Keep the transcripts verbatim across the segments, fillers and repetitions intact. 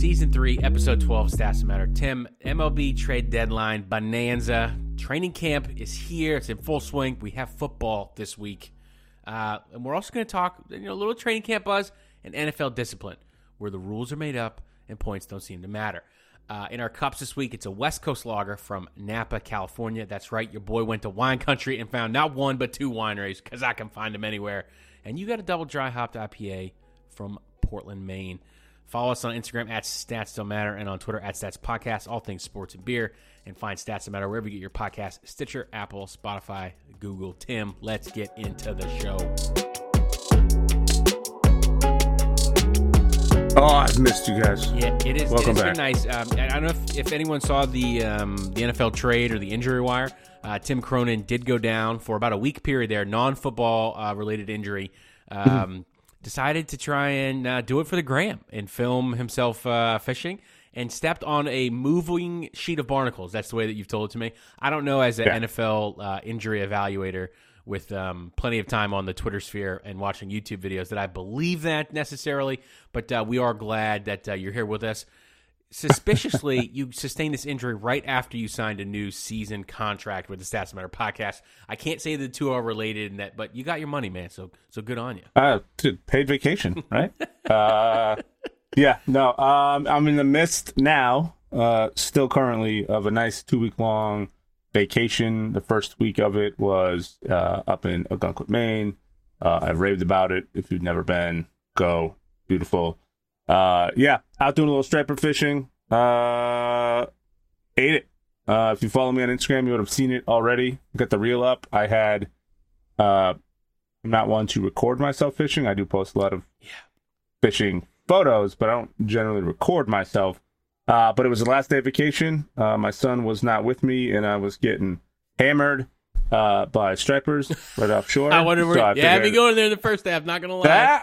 Season three, Episode twelve, Stats Matter. Tim, M L B trade deadline bonanza. Training camp is here. It's in full swing. We have football this week. Uh, and we're also going to talk, you know, a little training camp buzz and N F L discipline, where the rules are made up and points don't seem to matter. Uh, in our cups this week, it's a West Coast lager from Napa, California. That's right. Your boy went to wine country and found not one but two wineries, because I can find them anywhere. And you got a double dry hopped I P A from Portland, Maine. Follow us on Instagram at Stats Don't Matter and on Twitter at Stats Podcast, all things sports and beer. And find Stats Don't Matter wherever you get your podcast, Stitcher, Apple, Spotify, Google. Tim, let's get into the show. Oh, I've missed you guys. Yeah, it is. Welcome it's back. Been nice. Um, I don't know if, if anyone saw the um, the N F L trade or the injury wire. Uh, Tim Cronin did go down for about a week period there, non-football uh, related injury. Um mm-hmm. Decided to try and uh, do it for the gram and film himself uh, fishing, and stepped on a moving sheet of barnacles. That's the way that you've told it to me. I don't know, as an yeah. N F L uh, injury evaluator with um, plenty of time on the Twitter sphere and watching YouTube videos, that I believe that necessarily, but uh, we are glad that uh, you're here with us. Suspiciously, you sustained this injury right after you signed a new season contract with the Stats Matter podcast. I can't say the two are related in that, but you got your money, man. So, so good on you. Uh, dude, paid vacation, right? uh, yeah, no, um, I'm in the midst now, uh, still currently, of a nice two week long vacation. The first week of it was uh, up in Algonquin, Maine. Uh, I've raved about it. If you've never been, go. Beautiful. Uh, yeah, out doing a little striper fishing. Uh, ate it. Uh, if you follow me on Instagram, you would have seen it already. Got the reel up. I had, uh, I'm not one to record myself fishing. I do post a lot of yeah. fishing photos, but I don't generally record myself. Uh, but it was the last day of vacation. Uh, my son was not with me, and I was getting hammered. Uh, by stripers right offshore. I wonder where. So I yeah, I'd be going there the first half. Not gonna lie.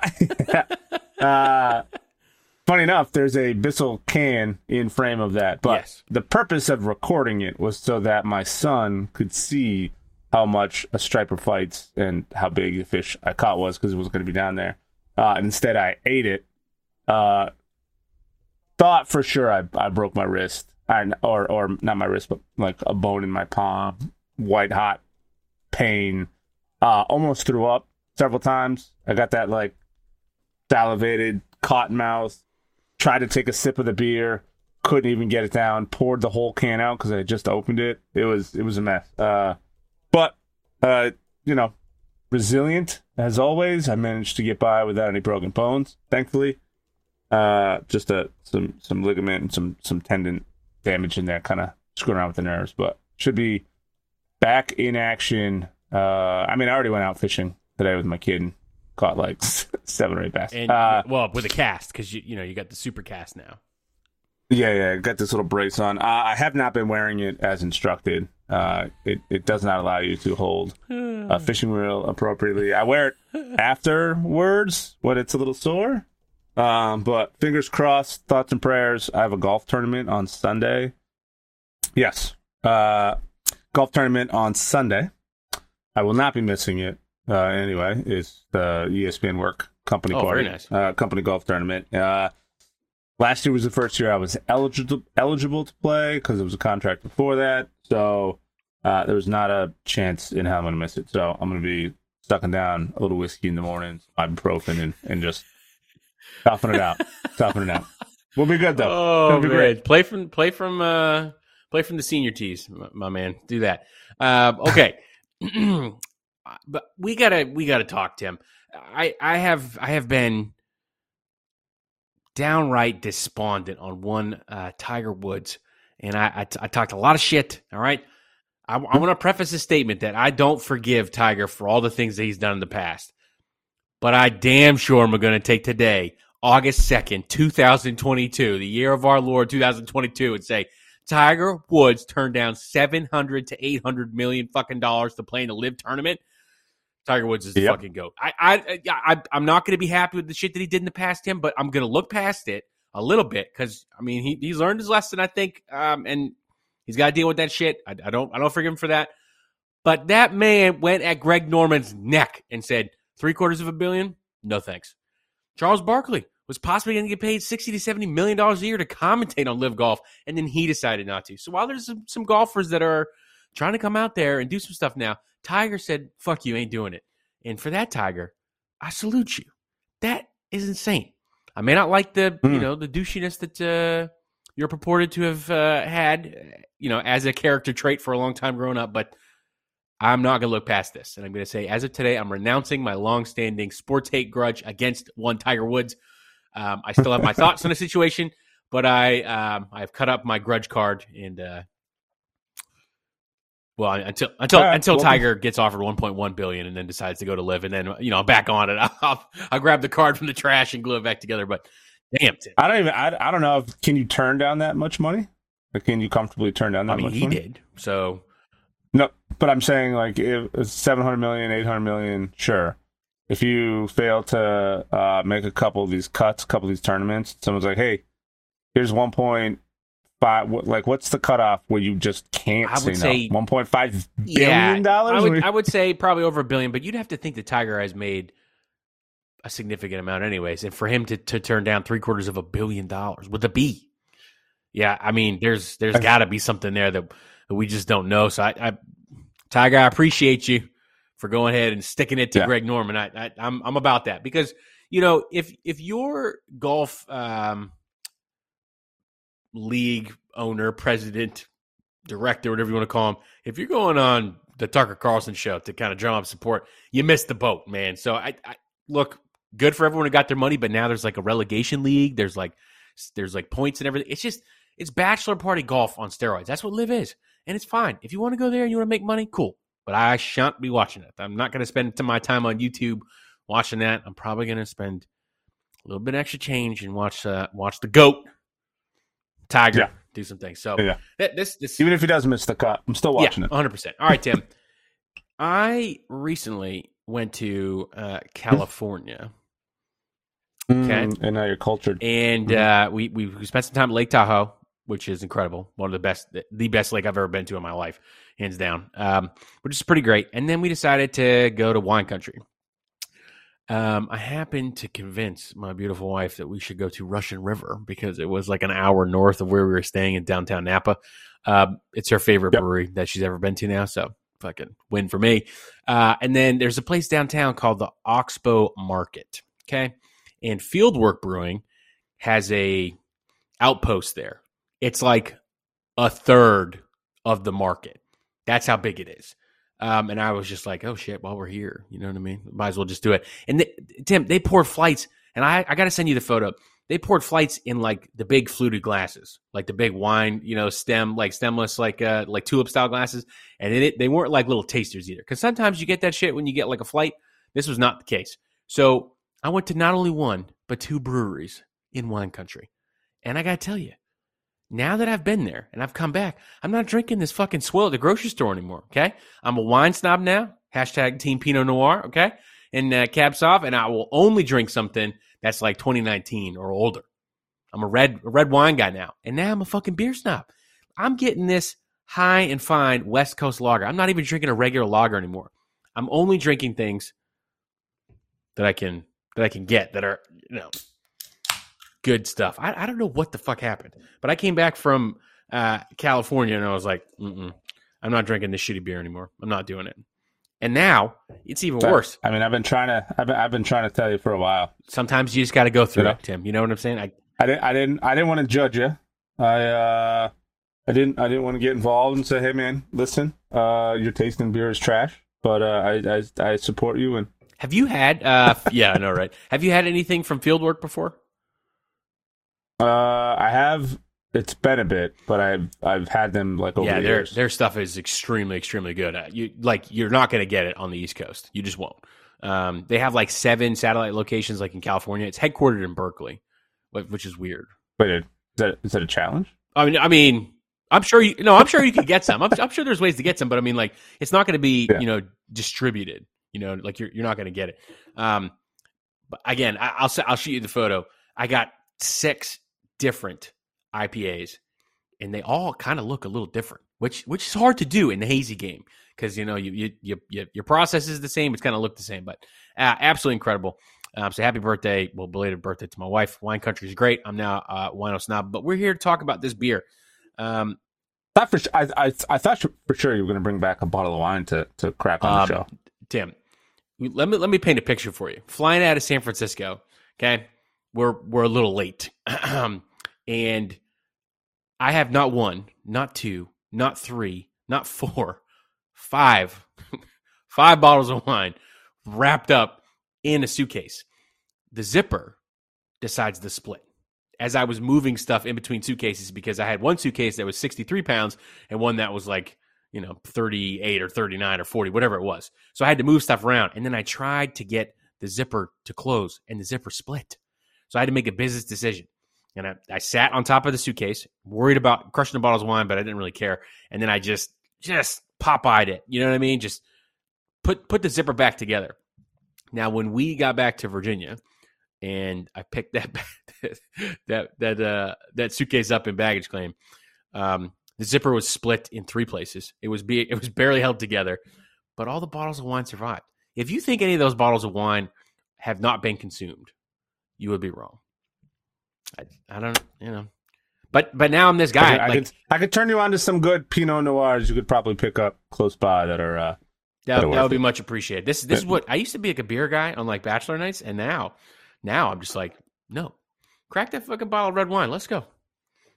uh, funny enough, there's a Bissell can in frame of that. But yes. The purpose of recording it was so that my son could see how much a striper fights and how big the fish I caught was, because it was going to be down there. Uh, and instead, I ate it. Uh, thought for sure I I broke my wrist, I, or or not my wrist, but like a bone in my palm. White hot. Pain, uh, almost threw up several times. I got that like salivated cotton mouth. Tried to take a sip of the beer, couldn't even get it down. Poured the whole can out because I just opened it. It was it was a mess. Uh, but uh, you know, resilient as always. I managed to get by without any broken bones, thankfully. Uh, just a some some ligament and some some tendon damage in there, kind of screwing around with the nerves. But should be back in action. Uh, I mean, I already went out fishing today with my kid and caught like seven or eight bass. And, uh, well, with a cast, because you you know you got the super cast now. Yeah, yeah, I got this little brace on. Uh, I have not been wearing it as instructed. Uh, it it does not allow you to hold a fishing reel appropriately. I wear it afterwards when it's a little sore. Um, but fingers crossed, thoughts and prayers. I have a golf tournament on Sunday. Yes. Uh. Golf tournament on Sunday. I will not be missing it. Uh, anyway, it's the E S P N Work Company oh, Party, very nice. uh, Company Golf Tournament. Uh, last year was the first year I was eligible eligible to play, because it was a contract before that. So uh, there was not a chance in hell I'm going to miss it. So I'm going to be sucking down a little whiskey in the morning, ibuprofen, and, and just toughing it out. Toughing it out. We'll be good, though. Oh, It'll be man. Great. Play from... Play from uh... Play from the senior tees, my man. Do that. Uh, okay, but we gotta we gotta talk, Tim. I, I have I have been downright despondent on one uh, Tiger Woods, and I, I, t- I talked a lot of shit. All right, I, I want to preface a statement that I don't forgive Tiger for all the things that he's done in the past, but I damn sure am going to take today, August second, twenty twenty-two, the year of our Lord twenty twenty-two, and say, Tiger Woods turned down seven hundred to eight hundred million fucking dollars to play in the LIV tournament. Tiger Woods is the yep. fucking GOAT. I, I, I, I'm not going to be happy with the shit that he did in the past, Tim, but I'm going to look past it a little bit, because I mean, he, he's learned his lesson, I think, um, and he's got to deal with that shit. I, I don't, I don't forgive him for that. But that man went at Greg Norman's neck and said, three quarters of a billion, no thanks. Charles Barkley, was possibly going to get paid sixty to seventy million dollars a year to commentate on Live Golf, and then he decided not to. So while there's some, some golfers that are trying to come out there and do some stuff now, Tiger said, fuck you, ain't doing it. And for that, Tiger, I salute you. That is insane. I may not like the, mm. you know, the douchiness that uh, you're purported to have uh, had, you know, as a character trait for a long time growing up, but I'm not going to look past this. And I'm going to say, as of today, I'm renouncing my longstanding sports hate grudge against one Tiger Woods. Um, I still have my thoughts on the situation, but I, um, I've cut up my grudge card and, uh, well, until until right, until well, Tiger gets offered one point one billion dollars and then decides to go to Live, and then you know I'm back on it. I'll, I'll grab the card from the trash and glue it back together. But damn, Tim. I don't even. I, I don't know. If, can you turn down that much money? Or can you comfortably turn down that I mean, much money? I mean, he did. So no, but I'm saying like if it's seven hundred million dollars, eight hundred million dollars, sure. If you fail to uh, make a couple of these cuts, a couple of these tournaments, someone's like, hey, here's one point. But like, what's the cutoff where you just can't I would say, say no? one point five billion dollars? Yeah, I would, I would say probably over a billion, but you'd have to think that Tiger has made a significant amount anyways. And for him to, to turn down three quarters of a billion dollars with a B. Yeah, I mean, there's there's got to be something there that, that we just don't know. So, I, I Tiger, I appreciate you for going ahead and sticking it to yeah. Greg Norman. I, I, I'm I'm about that because, you know, if, if your golf um, – league owner, president, director, whatever you want to call him, if you're going on the Tucker Carlson show to kind of drum up support, you missed the boat, man. So I, I look good for everyone who got their money, but now there's like a relegation league. There's like, there's like points and everything. It's just, it's bachelor party golf on steroids. That's what Live is. And it's fine. If you want to go there and you want to make money, cool. But I shan't be watching it. I'm not going to spend my time on YouTube watching that. I'm probably going to spend a little bit extra change and watch, uh, watch the GOAT. Tiger, yeah. do some things. So yeah. th- this, this, even if he does miss the cut, I'm still watching yeah, it. one hundred percent. All right, Tim. I recently went to uh, California. Okay, mm, and now you're cultured. And mm-hmm. uh, we we spent some time at Lake Tahoe, which is incredible. One of the best, the best lake I've ever been to in my life, hands down. Um, which is pretty great. And then we decided to go to wine country. Um, I happened to convince my beautiful wife that we should go to Russian River because it was like an hour north of where we were staying in downtown Napa. Um, it's her favorite yep. brewery that she's ever been to now, so fucking win for me. Uh, and then there's a place downtown called the Oxbow Market, okay? And Fieldwork Brewing has a outpost there. It's like a third of the market. That's how big it is. Um, and I was just like, oh, shit, while we're here. You know what I mean? Might as well just do it. And they, Tim, they poured flights. And I, I got to send you the photo. They poured flights in, like, the big fluted glasses, like the big wine, you know, stem, like stemless, like uh, like tulip-style glasses. And it, they weren't, like, little tasters either. Because sometimes you get that shit when you get, like, a flight. This was not the case. So I went to not only one, but two breweries in wine country. And I got to tell you, now that I've been there and I've come back, I'm not drinking this fucking swill at the grocery store anymore, okay? I'm a wine snob now, hashtag Team Pinot Noir, okay? And uh, caps off, and I will only drink something that's like twenty nineteen or older. I'm a red a red wine guy now, and now I'm a fucking beer snob. I'm getting this high and fine West Coast lager. I'm not even drinking a regular lager anymore. I'm only drinking things that I can that I can get that are, you know, good stuff. I, I don't know what the fuck happened, but I came back from uh, California and I was like, mm-mm, I'm not drinking this shitty beer anymore. I'm not doing it. And now it's even but, worse. I mean, I've been trying to, I've been, I've been trying to tell you for a while. Sometimes you just got to go through you know? it, Tim. You know what I'm saying? I, I didn't, I didn't, I didn't want to judge you. I, uh, I didn't, I didn't want to get involved and say, hey man, listen, uh, your taste in beer is trash, but uh, I, I, I support you. And have you had, uh, yeah, I know, right? Have you had anything from Fieldwork before? Uh, I have. It's been a bit, but I've I've had them like over yeah, the their, years. Yeah, their stuff is extremely, extremely good. Uh, you like you're not going to get it on the East Coast. You just won't. Um, they have like seven satellite locations, like in California. It's headquartered in Berkeley, which is weird. Wait, is that is that a challenge? I mean, I mean, I'm sure you. No, I'm sure you can get some. I'm, I'm sure there's ways to get some, but I mean, like it's not going to be yeah. you know distributed. You know, like you're you're not going to get it. Um, but again, I, I'll I'll shoot you the photo. I got six different I P As, and they all kind of look a little different, which which is hard to do in the hazy game because you know you you, you your process is the same. It's kind of looked the same, but uh, absolutely incredible. Um, so happy birthday, well, belated birthday to my wife. Wine country is great. I'm now a uh, wino snob, but we're here to talk about this beer. Um, Not for, I, I, I thought for sure you were going to bring back a bottle of wine to, to crap on um, the show. Tim, let me let me paint a picture for you. Flying out of San Francisco, okay, we're we're a little late, and I have not one, not two, not three, not four, five, five bottles of wine wrapped up in a suitcase. The zipper decides the split. As I was moving stuff in between suitcases, because I had one suitcase that was sixty-three pounds and one that was like, you know, thirty-eight or thirty-nine or forty, whatever it was. So I had to move stuff around. And then I tried to get the zipper to close, and the zipper split. So I had to make a business decision. And I, I sat on top of the suitcase, worried about crushing the bottles of wine, but I didn't really care. And then I just, just Popeyed it. You know what I mean? Just put, put the zipper back together. Now, when we got back to Virginia, and I picked that that that uh, that suitcase up in baggage claim, Um, the zipper was split in three places. It was be, it was barely held together, but all the bottles of wine survived. If you think any of those bottles of wine have not been consumed, you would be wrong. I, I don't, you know, but but now I'm this guy. I, I, like, could, I could turn you on to some good Pinot Noirs you could probably pick up close by that are. Uh, that that, that would be much appreciated. This this is what I used to be, like a beer guy on like bachelor nights, and now. Now I'm just like, no, crack that fucking bottle of red wine. Let's go.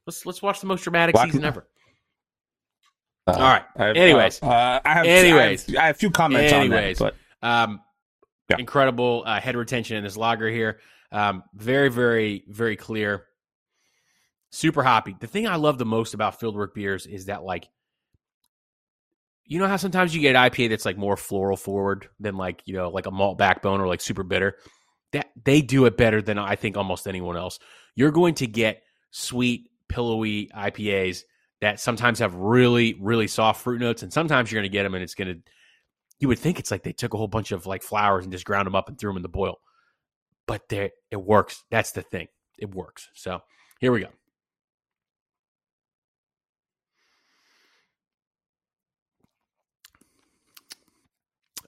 Let's let's watch the most dramatic Black season ever. Uh, All right. I have, anyways, uh, uh, I have, anyways, I have, I have a few comments anyways, on that. But, um, yeah. Incredible uh, head retention in this lager here. Um, very, very, very clear. Super hoppy. The thing I love the most about Fieldwork beers is that, like, you know how sometimes you get an I P A that's like more floral forward than like, you know, like a malt backbone or like super bitter. That they do it better than I think almost anyone else. You're going to get sweet, pillowy I P As that sometimes have really, really soft fruit notes, and sometimes you're going to get them, and it's going to. You would think it's like they took a whole bunch of like flowers and just ground them up and threw them in the boil, but it works. That's the thing. It works. So here we go.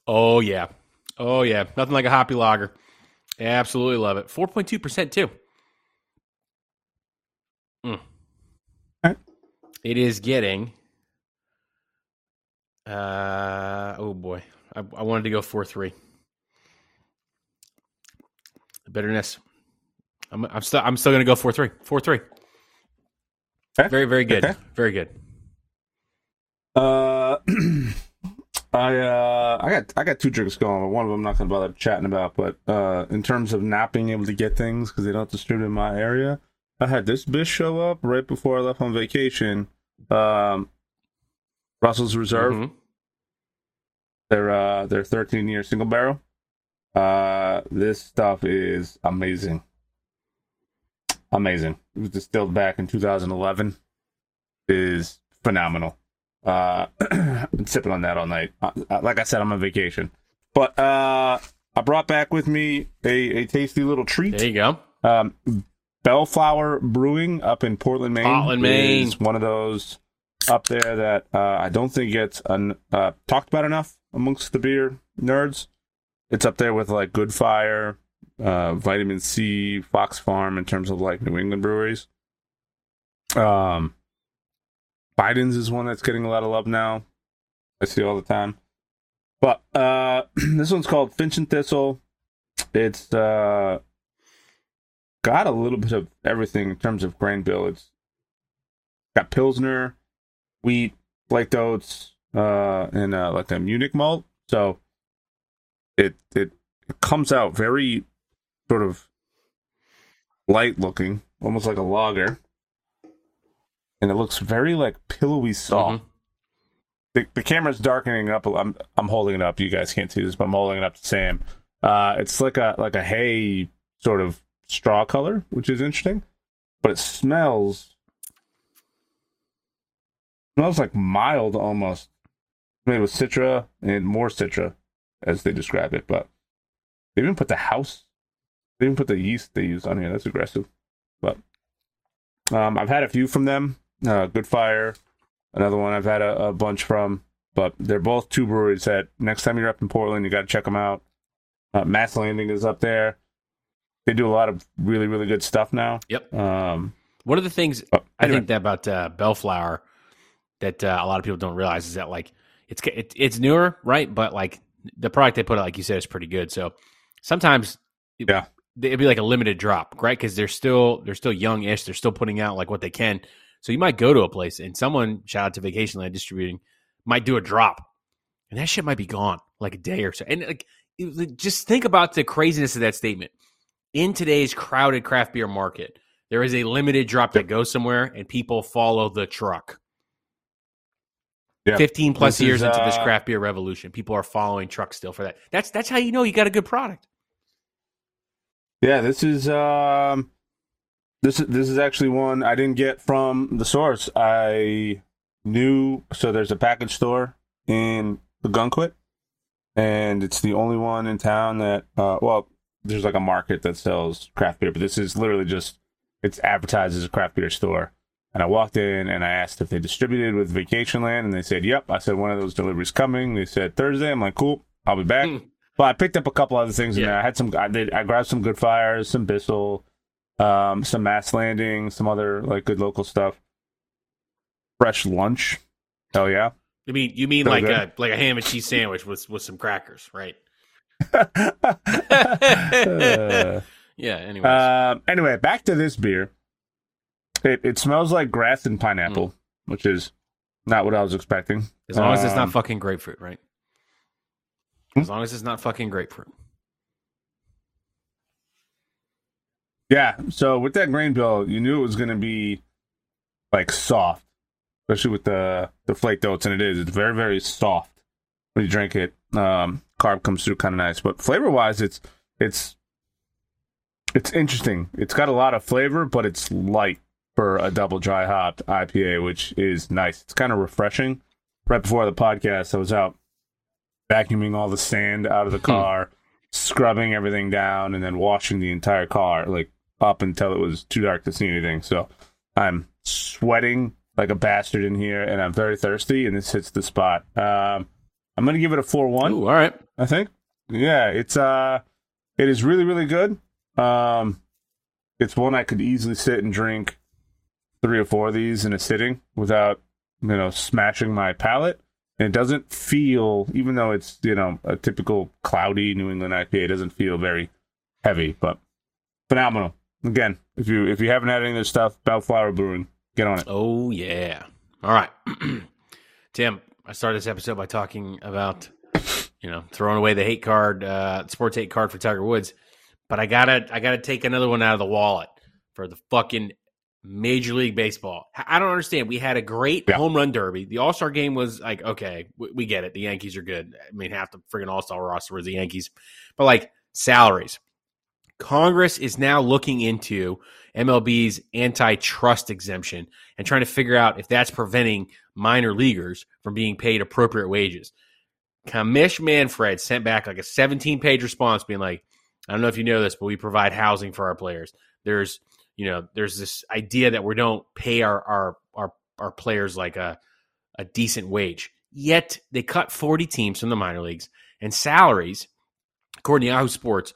Oh yeah, oh yeah. Nothing like a hoppy lager. Absolutely love it. four point two percent too. Mm. All right. It is getting. Uh, oh, boy. I, I wanted to go four three. The bitterness. I'm, I'm still I'm still going to go four three. four three. Okay. Very, very good. Okay. Very good. Uh, I uh I got I got two drinks going. One of them I'm not gonna bother chatting about, but uh in terms of not being able to get things because they don't distribute in my area, I had this bitch show up right before I left on vacation. Um, Russell's Reserve, mm-hmm. their uh their thirteen year single barrel. Uh, this stuff is amazing, amazing. It was distilled back in two thousand eleven. It is phenomenal. Uh, I've been sipping on that all night. Like I said, I'm on vacation, but uh, I brought back with me a, a tasty little treat. There you go. Um, Bellflower Brewing up in Portland, Maine. Portland, Maine is one of those up there that uh, I don't think gets un- uh, talked about enough amongst the beer nerds. It's up there with like Good Fire, uh, Vitamin C, Fox Farm in terms of like New England breweries. Um. Biden's is one that's getting a lot of love now. I see all the time. But uh, this one's called Finch and Thistle. It's uh, got a little bit of everything in terms of grain bill. It's got Pilsner, wheat, flaked oats, uh, and uh, like a Munich malt. So it, it it comes out very sort of light looking, almost like a lager. And it looks very like pillowy soft. Mm-hmm. The, the camera's darkening up. I'm I'm holding it up. You guys can't see this, but I'm holding it up to Sam. Uh, it's like a like a hay sort of straw color, which is interesting. But it smells smells like mild almost. Made with Citra and more Citra, as they describe it. But they even put the house, they even put the yeast they used on here. That's aggressive. But um, I've had a few from them. Uh, Good Fire, another one I've had a, a bunch from, but they're both two breweries that next time you're up in Portland, you got to check them out. Uh, Mass Landing is up there. they do a lot of really, really good stuff now. Yep. Um, One of the things oh, anyway. I think that about uh, Bellflower that uh, a lot of people don't realize is that, like, it's it, it's newer, right? But, like, the product they put out, like you said, is pretty good. So sometimes it, yeah. it'd be like a limited drop, right? Because they're still they're still young-ish. They're still putting out, like, what they can. So you might go to a place, and someone, shout out to Vacation Land Distributing, might do a drop, and that shit might be gone, like, a day or so. And, like, it, just think about the craziness of that statement. In today's crowded craft beer market, there is a limited drop that goes somewhere, and people follow the truck. Yeah. fifteen-plus years is, uh, into this craft beer revolution, people are following trucks still for that. That's that's how you know you got a good product. Yeah, this is um, this is this is actually one I didn't get from the source. I knew so there's a package store in Gunquit, and it's the only one in town that uh, well, there's like a market that sells craft beer, but this is literally just it's advertised as a craft beer store. And I walked in and I asked if they distributed with Vacation Land, and they said, "Yep." I said, "One of those deliveries coming." They said Thursday. I'm like, "Cool, I'll be back." Mm. Well, I picked up a couple other things in yeah. there. I had some. I, did, I grabbed some Good Fires, some Bissell, um, some Mass Landing, some other like good local stuff. Fresh lunch. Hell yeah! You mean you mean so like good. a like a ham and cheese sandwich with with some crackers, right? uh, yeah. Anyway. Uh, anyway, back to this beer. It it smells like grass and pineapple, mm. which is not what I was expecting. As long um, as it's not fucking grapefruit, right? As long as it's not fucking grapefruit. Yeah. So with that grain bill, you knew it was going to be like soft, especially with the, the flaked oats. And it is. It's very, very soft when you drink it. Um, carb comes through kind of nice. But flavor wise, it's, it's, it's interesting. It's got a lot of flavor, but it's light for a double dry hopped I P A, which is nice. It's kind of refreshing. Right before the podcast, I was out vacuuming all the sand out of the car, scrubbing everything down, and then washing the entire car, like, up until it was too dark to see anything. So I'm sweating like a bastard in here, and I'm very thirsty, and this hits the spot. Um, I'm going to give it a four one. Ooh, all right. I think. Yeah, it's uh, it is really, really good. Um, it's one I could easily sit and drink three or four of these in a sitting without, you know, smashing my palate. And it doesn't feel, even though it's, you know, a typical cloudy New England I P A, it doesn't feel very heavy, but phenomenal. Again, if you if you haven't had any of this stuff, Bellflower Brewing, get on it. Oh, yeah. All right. Tim, I started this episode by talking about, you know, throwing away the hate card, uh, sports hate card for Tiger Woods, but I gotta I gotta take another one out of the wallet for the fucking Major League Baseball. I don't understand. We had a great yeah. home run derby. The All-Star game was like, okay, we, we get it. The Yankees are good. I mean, half the friggin' All-Star roster was the Yankees. But, like, salaries. Congress is now looking into M L B's antitrust exemption and trying to figure out if that's preventing minor leaguers from being paid appropriate wages. Commish Manfred sent back like a seventeen-page response being like, I don't know if you know this, but we provide housing for our players. There's You know, there's this idea that we don't pay our our our, our players like a, a decent wage. Yet they cut forty teams from the minor leagues, and salaries, according to Yahoo Sports,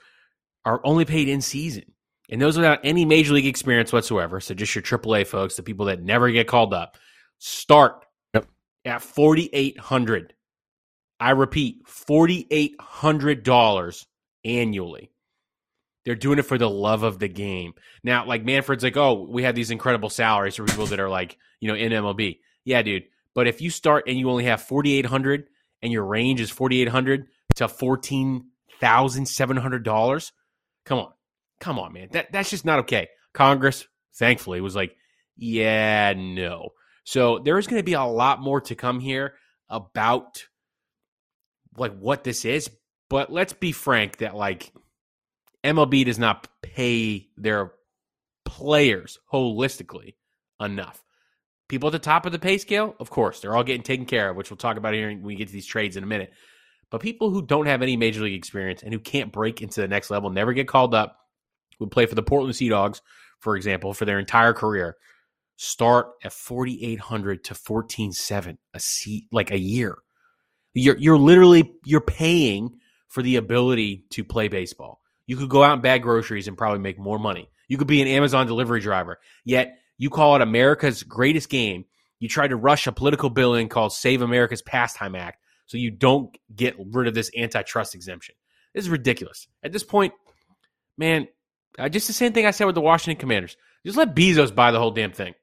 are only paid in season. And those without any major league experience whatsoever, so just your triple A folks, the people that never get called up, start yep. at forty-eight hundred dollars. I repeat, forty-eight hundred dollars annually. They're doing it for the love of the game. Now, like, Manfred's like, oh, we have these incredible salaries for people that are, like, you know, in M L B. Yeah, dude. But if you start and you only have forty-eight hundred dollars and your range is forty-eight hundred dollars to fourteen thousand seven hundred dollars, come on. Come on, man. That That's just not okay. Congress, thankfully, was like, yeah, no. So there is going to be a lot more to come here about, like, what this is. But let's be frank that, like, M L B does not pay their players holistically enough. People at the top of the pay scale, of course, they're all getting taken care of, which we'll talk about here when we get to these trades in a minute. But people who don't have any major league experience and who can't break into the next level, never get called up, who play for the Portland Sea Dogs, for example, for their entire career, start at forty-eight hundred to fourteen seven a seat, like a year. You're you're literally you're paying for the ability to play baseball. You could go out and bag groceries and probably make more money. You could be an Amazon delivery driver. Yet you call it America's greatest game. You try to rush a political bill in called Save America's Pastime Act so you don't get rid of this antitrust exemption. This is ridiculous. At this point, man, uh, just the same thing I said with the Washington Commanders. Just let Bezos buy the whole damn thing.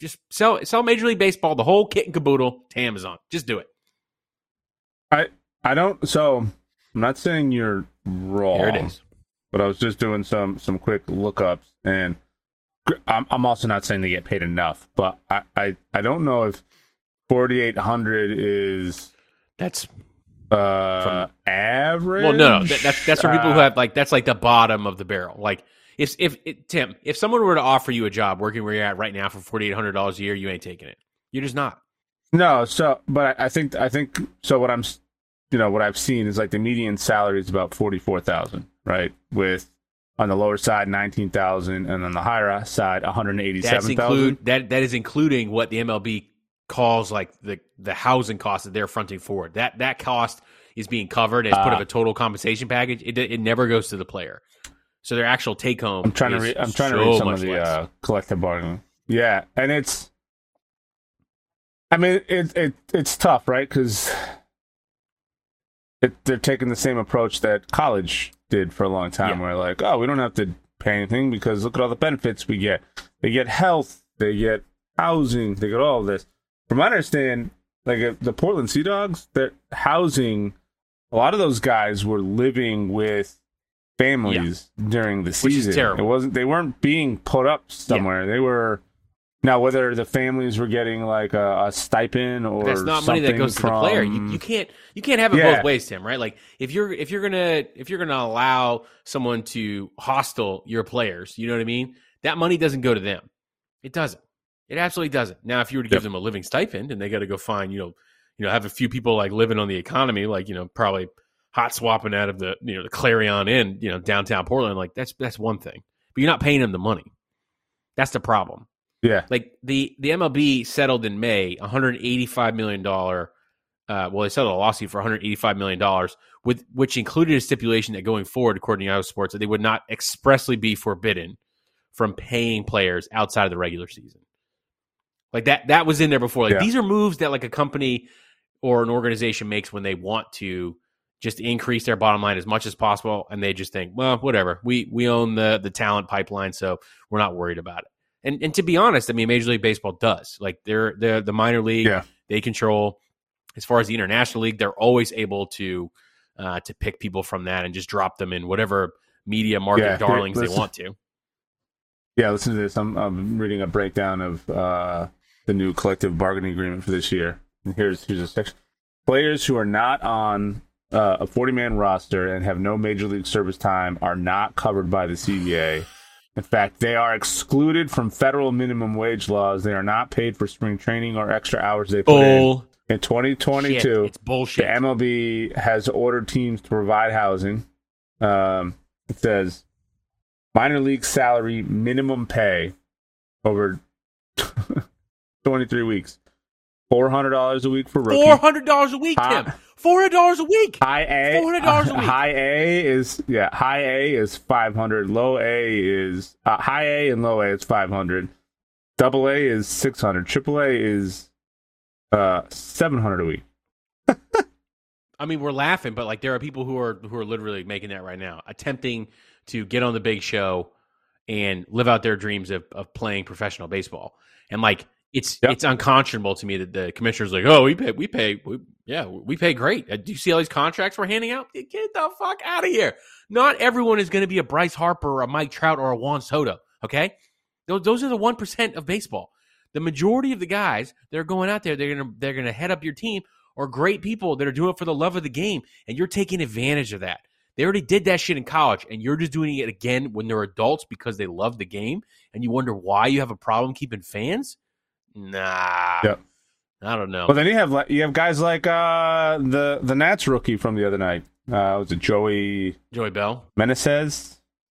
Just sell sell Major League Baseball, the whole kit and caboodle, to Amazon. Just do it. I I don't. So I'm not saying you're wrong. Here it is. But I was just doing some some quick lookups, and I'm I'm also not saying they get paid enough. But I I, I don't know if forty-eight hundred is that's uh from, average. Well, no, no, that, that's that's for people who have like that's like the bottom of the barrel, like. If if it, Tim, if someone were to offer you a job working where you're at right now for forty-eight hundred dollars a year, you ain't taking it. You're just not. No, so but I think I think so. What I'm, you know, what I've seen is like the median salary is about forty-four thousand, right? With on the lower side nineteen thousand, and on the higher side one hundred eighty-seven thousand. That that is including what the M L B calls like the the housing costs that they're fronting forward. That that cost is being covered as uh, part of a total compensation package. It it never goes to the player. So their actual take home. I'm trying to read. I'm trying so to read some of the uh, collective bargaining. Yeah, and it's. I mean, it it it's tough, right? Because they're taking the same approach that college did for a long time, yeah. Where like, oh, we don't have to pay anything because look at all the benefits we get. They get health, they get housing, they get all of this. From what I understand, like the Portland Sea Dogs, their housing, a lot of those guys were living with families, yeah, during the season. Which is terrible. It wasn't, they weren't being put up somewhere. Yeah. They were, now whether the families were getting like a, a stipend or that's not something money that goes from, to the player. You, you can't you can't have it, yeah, both ways, Tim, right? Like if you're if you're gonna if you're gonna allow someone to hostile your players, you know what I mean? That money doesn't go to them. It doesn't. It absolutely doesn't. Now if you were to give, yep, them a living stipend and they gotta go find, you know, you know, have a few people like living on the economy, like, you know, probably hot swapping out of the, you know, the Clarion Inn, you know, downtown Portland, like that's that's one thing, but you're not paying them the money. That's the problem. Yeah, like the the M L B settled in May one hundred eighty-five million dollars. Uh, well, they settled a lawsuit for one hundred eighty-five million dollars, with which included a stipulation that going forward, according to Iowa Sports, that they would not expressly be forbidden from paying players outside of the regular season. Like that that was in there before. Like, yeah, these are moves that like a company or an organization makes when they want to just increase their bottom line as much as possible, and they just think, well, whatever. We we own the the talent pipeline, so we're not worried about it. And and to be honest, I mean, Major League Baseball does. Like they're they're the minor league, yeah, they control. As far as the international league, they're always able to uh, to pick people from that and just drop them in whatever media market, yeah, darlings listen, they want to. Yeah, listen to this. I'm I'm reading a breakdown of uh, the new collective bargaining agreement for this year. And here's here's a section: players who are not on Uh, a forty-man roster and have no major league service time are not covered by the C B A. In fact, they are excluded from federal minimum wage laws. They are not paid for spring training or extra hours they put in. In twenty twenty-two, shit, it's bullshit. The M L B has ordered teams to provide housing. Um, it says minor league salary minimum pay over twenty-three weeks. four hundred dollars a week for rookie. four hundred dollars a week, Tim. four hundred dollars a week. High A. four hundred dollars a week. High A is, yeah, high A is five hundred. Low A is, uh, high A and low A is five hundred. Double A is six hundred. Triple A is uh, seven hundred a week. I mean, we're laughing, but like there are people who are who are literally making that right now, attempting to get on the big show and live out their dreams of, of playing professional baseball. And like, It's yep. it's unconscionable to me that the commissioner's like, oh, we pay, we pay, we, yeah, we pay great. Uh, do you see all these contracts we're handing out? Get the fuck out of here. Not everyone is going to be a Bryce Harper or a Mike Trout or a Juan Soto, okay? Those, those are the one percent of baseball. The majority of the guys that are going out there, they're going to they're gonna head up your team, are great people that are doing it for the love of the game, and you're taking advantage of that. They already did that shit in college, and you're just doing it again when they're adults because they love the game, and you wonder why you have a problem keeping fans? Nah, yep. I don't know. Well, then you have like, you have guys like uh, the the Nats rookie from the other night. Uh, was it Joey Joey Bell Meneses?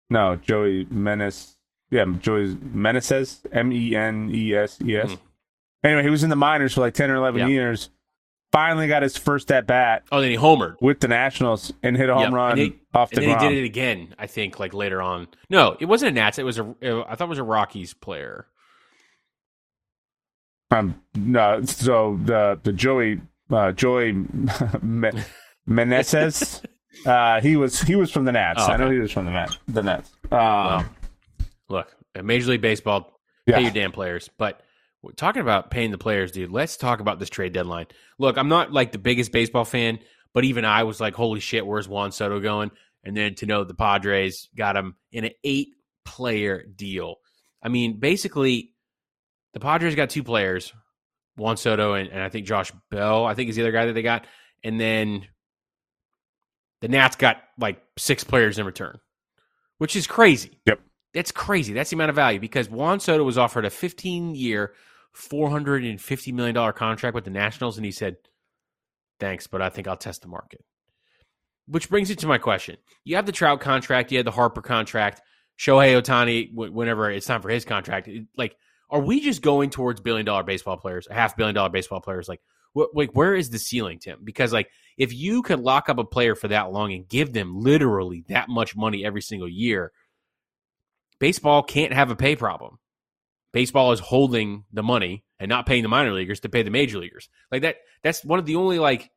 No, Joey Menes. Yeah, Joey Meneses. M E N E S E S. Anyway, he was in the minors for like ten or eleven yeah. years. finally got his first at bat. Oh, then he homered with the Nationals and hit a home yep. run he, off the ground. And then he did it again, I think, like later on. No, it wasn't a Nats. It was a. It, I thought it was a Rockies player. Um. No. So the the Joey uh, Joey Meneses. Uh, he was he was from the Nats. Oh, okay. I know he was from the Nats. The Nats. Um, well, look, Major League Baseball, yeah. pay your damn players. But we're talking about paying the players, dude, let's talk about this trade deadline. Look, I'm not like the biggest baseball fan, but even I was like, holy shit, where's Juan Soto going? And then to know the Padres got him in an eight-player deal. I mean, basically, the Padres got two players, Juan Soto and, and I think Josh Bell, I think is the other guy that they got. And then the Nats got like six players in return, which is crazy. Yep. That's crazy. That's the amount of value because Juan Soto was offered a fifteen-year, four hundred fifty million dollars contract with the Nationals, and he said, thanks, but I think I'll test the market. Which brings it to my question. You have the Trout contract. You had the Harper contract. Shohei Ohtani, whenever it's time for his contract. It, like, are we just going towards billion-dollar baseball players, half-billion-dollar baseball players? Like, wh- like, where is the ceiling, Tim? Because, like, if you could lock up a player for that long and give them literally that much money every single year, baseball can't have a pay problem. Baseball is holding the money and not paying the minor leaguers to pay the major leaguers. Like that, that's one of the only like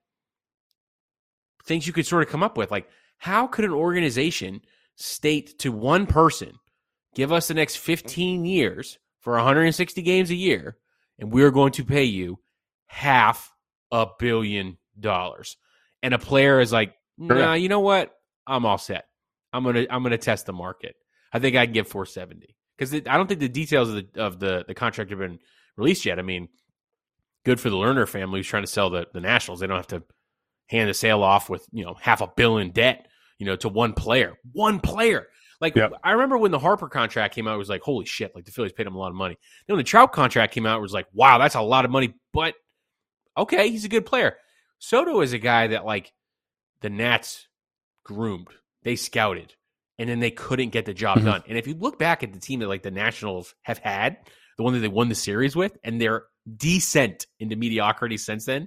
things you could sort of come up with. Like, how could an organization state to one person, give us the next fifteen years for one hundred sixty games a year, and we're going to pay you half a billion dollars? And a player is like, nah, you know what? I'm all set. I'm gonna, I'm gonna test the market. I think I can give four seventy because I don't think the details of the of the, the contract have been released yet. I mean, good for the Lerner family who's trying to sell the, the Nationals. They don't have to hand the sale off with, you know, half a bill in debt, you know, to one player. One player. Like, yep. I remember when the Harper contract came out, it was like, holy shit, like the Phillies paid him a lot of money. Then when the Trout contract came out, it was like, wow, that's a lot of money. But, okay, he's a good player. Soto is a guy that, like, the Nats groomed. They scouted. And then they couldn't get the job mm-hmm. done. And if you look back at the team that like the Nationals have had, the one that they won the series with, and their descent into mediocrity since then,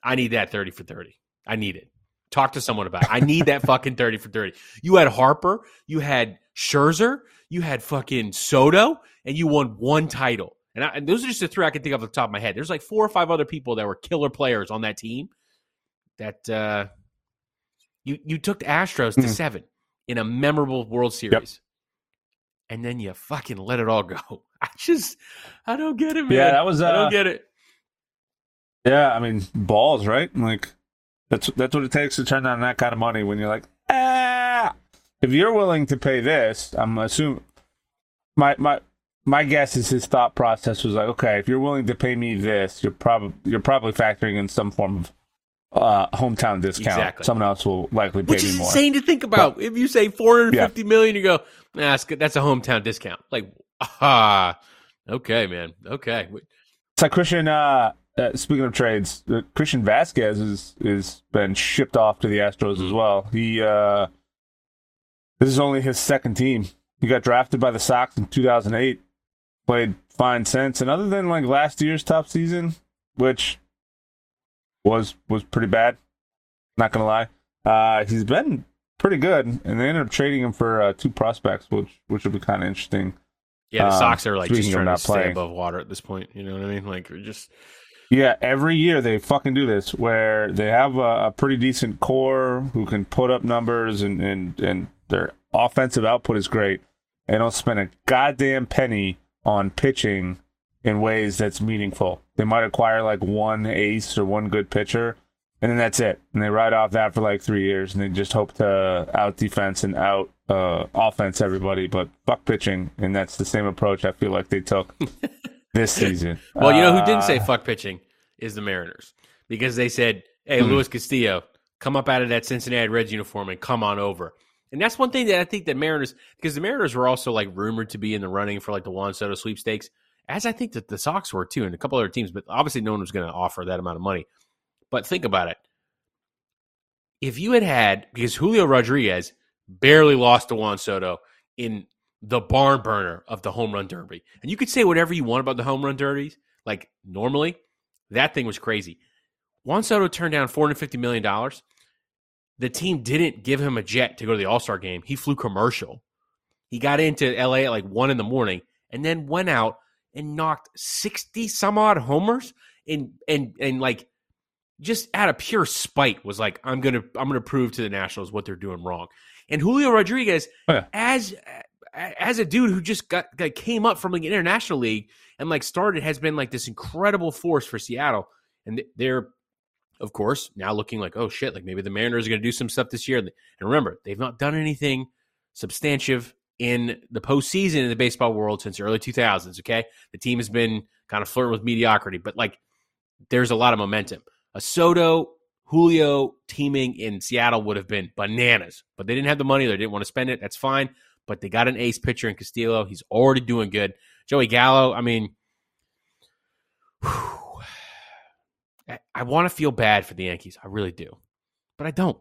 I need that thirty for thirty. I need it. Talk to someone about it. I need that fucking thirty for thirty. You had Harper, you had Scherzer, you had fucking Soto, and you won one title. And, I, and those are just the three I can think of off the top of my head. There's like four or five other people that were killer players on that team. That uh, you you took the Astros mm-hmm. to seven. In a memorable World Series. Yep. And then you fucking let it all go. I just, I don't get it, man. Yeah, that was, uh, I don't get it. Yeah, I mean, balls, right? Like, that's that's what it takes to turn down that kind of money when you're like, ah, if you're willing to pay this, I'm assuming, my my my guess is his thought process was like, okay, if you're willing to pay me this, you're, prob- you're probably factoring in some form of Uh, hometown discount. Exactly. Someone else will likely pay Which me more. Which is insane to think about. But if you say four hundred fifty yeah. million, you go, nah, that's a hometown discount. Like, ah, okay, man. Okay. It's like Christian, uh, uh, speaking of trades, uh, Christian Vasquez is, is been shipped off to the Astros mm-hmm. as well. He, uh, this is only his second team. He got drafted by the Sox in two thousand eight, played fine since. And other than like last year's top season, which Was was pretty bad, not gonna lie. Uh, he's been pretty good, and they ended up trading him for uh, two prospects, which which would be kind of interesting. Yeah, the um, Sox are like just trying to stay above water at this point. You know what I mean? Like, we're just yeah. Every year they fucking do this, where they have a, a pretty decent core who can put up numbers, and and and their offensive output is great, and don't spend a goddamn penny on pitching in ways that's meaningful. They might acquire like one ace or one good pitcher, and then that's it. And they ride off that for like three years, and they just hope to out defense and out uh, offense everybody, but fuck pitching. And that's the same approach I feel like they took this season. Well, you know who uh, didn't say fuck pitching is the Mariners, because they said, hey, mm-hmm. Luis Castillo, come up out of that Cincinnati Reds uniform and come on over. And that's one thing that I think that Mariners, because the Mariners were also like rumored to be in the running for like the Juan Soto sweepstakes, as I think that the Sox were too, and a couple other teams, but obviously no one was going to offer that amount of money. But think about it. If you had had, because Julio Rodriguez barely lost to Juan Soto in the barn burner of the home run derby. And you could say whatever you want about the home run derbies, like normally, that thing was crazy. Juan Soto turned down four hundred fifty million dollars. The team didn't give him a jet to go to the All-Star game. He flew commercial. He got into L A at like one in the morning and then went out and knocked sixty some odd homers and and and like just out of pure spite was like, I'm going to I'm going to prove to the Nationals what they're doing wrong. And Julio Rodriguez, oh, yeah. as as a dude who just got like, came up from like an international league and like started, has been like this incredible force for Seattle. And they're, of course, now looking like, oh shit, like maybe the Mariners are going to do some stuff this year. And remember, they've not done anything substantive in the postseason in the baseball world since the early two thousands, okay? The team has been kind of flirting with mediocrity, but like there's a lot of momentum. A Soto, Julio teaming in Seattle would have been bananas, but they didn't have the money. They didn't want to spend it. That's fine, but they got an ace pitcher in Castillo. He's already doing good. Joey Gallo, I mean, whew, I, I want to feel bad for the Yankees. I really do, but I don't.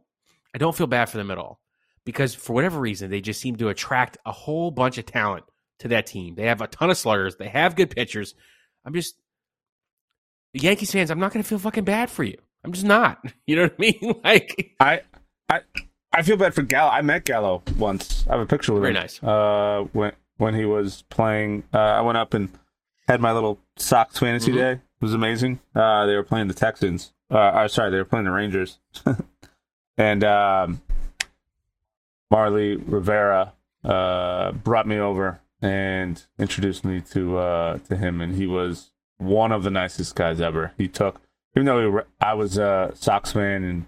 I don't feel bad for them at all. Because for whatever reason, they just seem to attract a whole bunch of talent to that team. They have a ton of sluggers. They have good pitchers. I'm just, Yankees fans, I'm not going to feel fucking bad for you. I'm just not. You know what I mean? Like I, I, I feel bad for Gallo. I met Gallo once. I have a picture with him. Very nice. Uh, when when he was playing, uh, I went up and had my little Sox fantasy mm-hmm. day. It was amazing. Uh, they were playing the Texans. Uh, uh, sorry, they were playing the Rangers. And um. Marley Rivera uh, brought me over and introduced me to uh, to him, and he was one of the nicest guys ever. He took, even though we were, I was a Sox fan and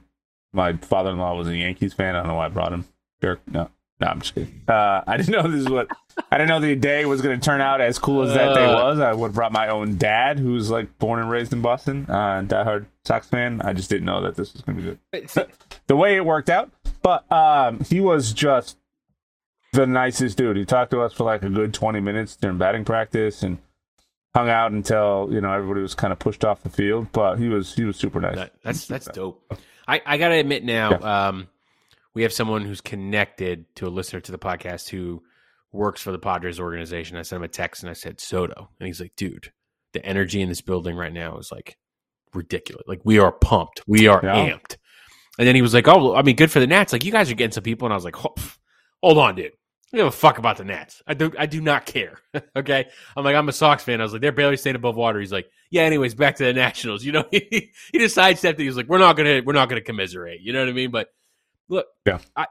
my father-in-law was a Yankees fan. I don't know why I brought him. Sure. No, no, I'm just kidding. Uh, I didn't know this is what. I didn't know the day was going to turn out as cool as that day was. I would have brought my own dad, who's like born and raised in Boston, uh, and diehard Sox fan. I just didn't know that this was going to be good. The way it worked out. But um, he was just the nicest dude. He talked to us for like a good twenty minutes during batting practice and hung out until, you know, everybody was kind of pushed off the field. But he was he was super nice. That, that's that's dope. I, I got to admit now, yeah. um, we have someone who's connected to a listener to the podcast who works for the Padres organization. I sent him a text and I said, Soto. And he's like, dude, the energy in this building right now is like ridiculous. Like we are pumped. We are yeah. amped. And then he was like, oh, I mean, good for the Nats. Like, you guys are getting some people. And I was like, hold on, dude. I don't give a fuck about the Nats. I do I do not care, okay? I'm like, I'm a Sox fan. I was like, they're barely staying above water. He's like, yeah, anyways, back to the Nationals. You know, he, he just sidestepped it. He was like, we're not going to we're not gonna commiserate. You know what I mean? But, look, yeah. I,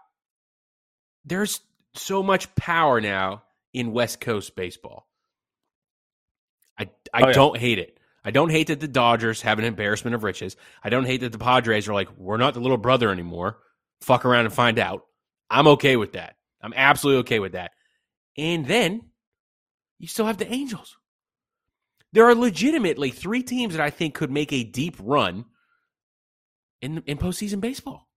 there's so much power now in West Coast baseball. I, I oh, yeah. don't hate it. I don't hate that the Dodgers have an embarrassment of riches. I don't hate that the Padres are like, we're not the little brother anymore. Fuck around and find out. I'm okay with that. I'm absolutely okay with that. And then you still have the Angels. There are legitimately three teams that I think could make a deep run in, in postseason baseball.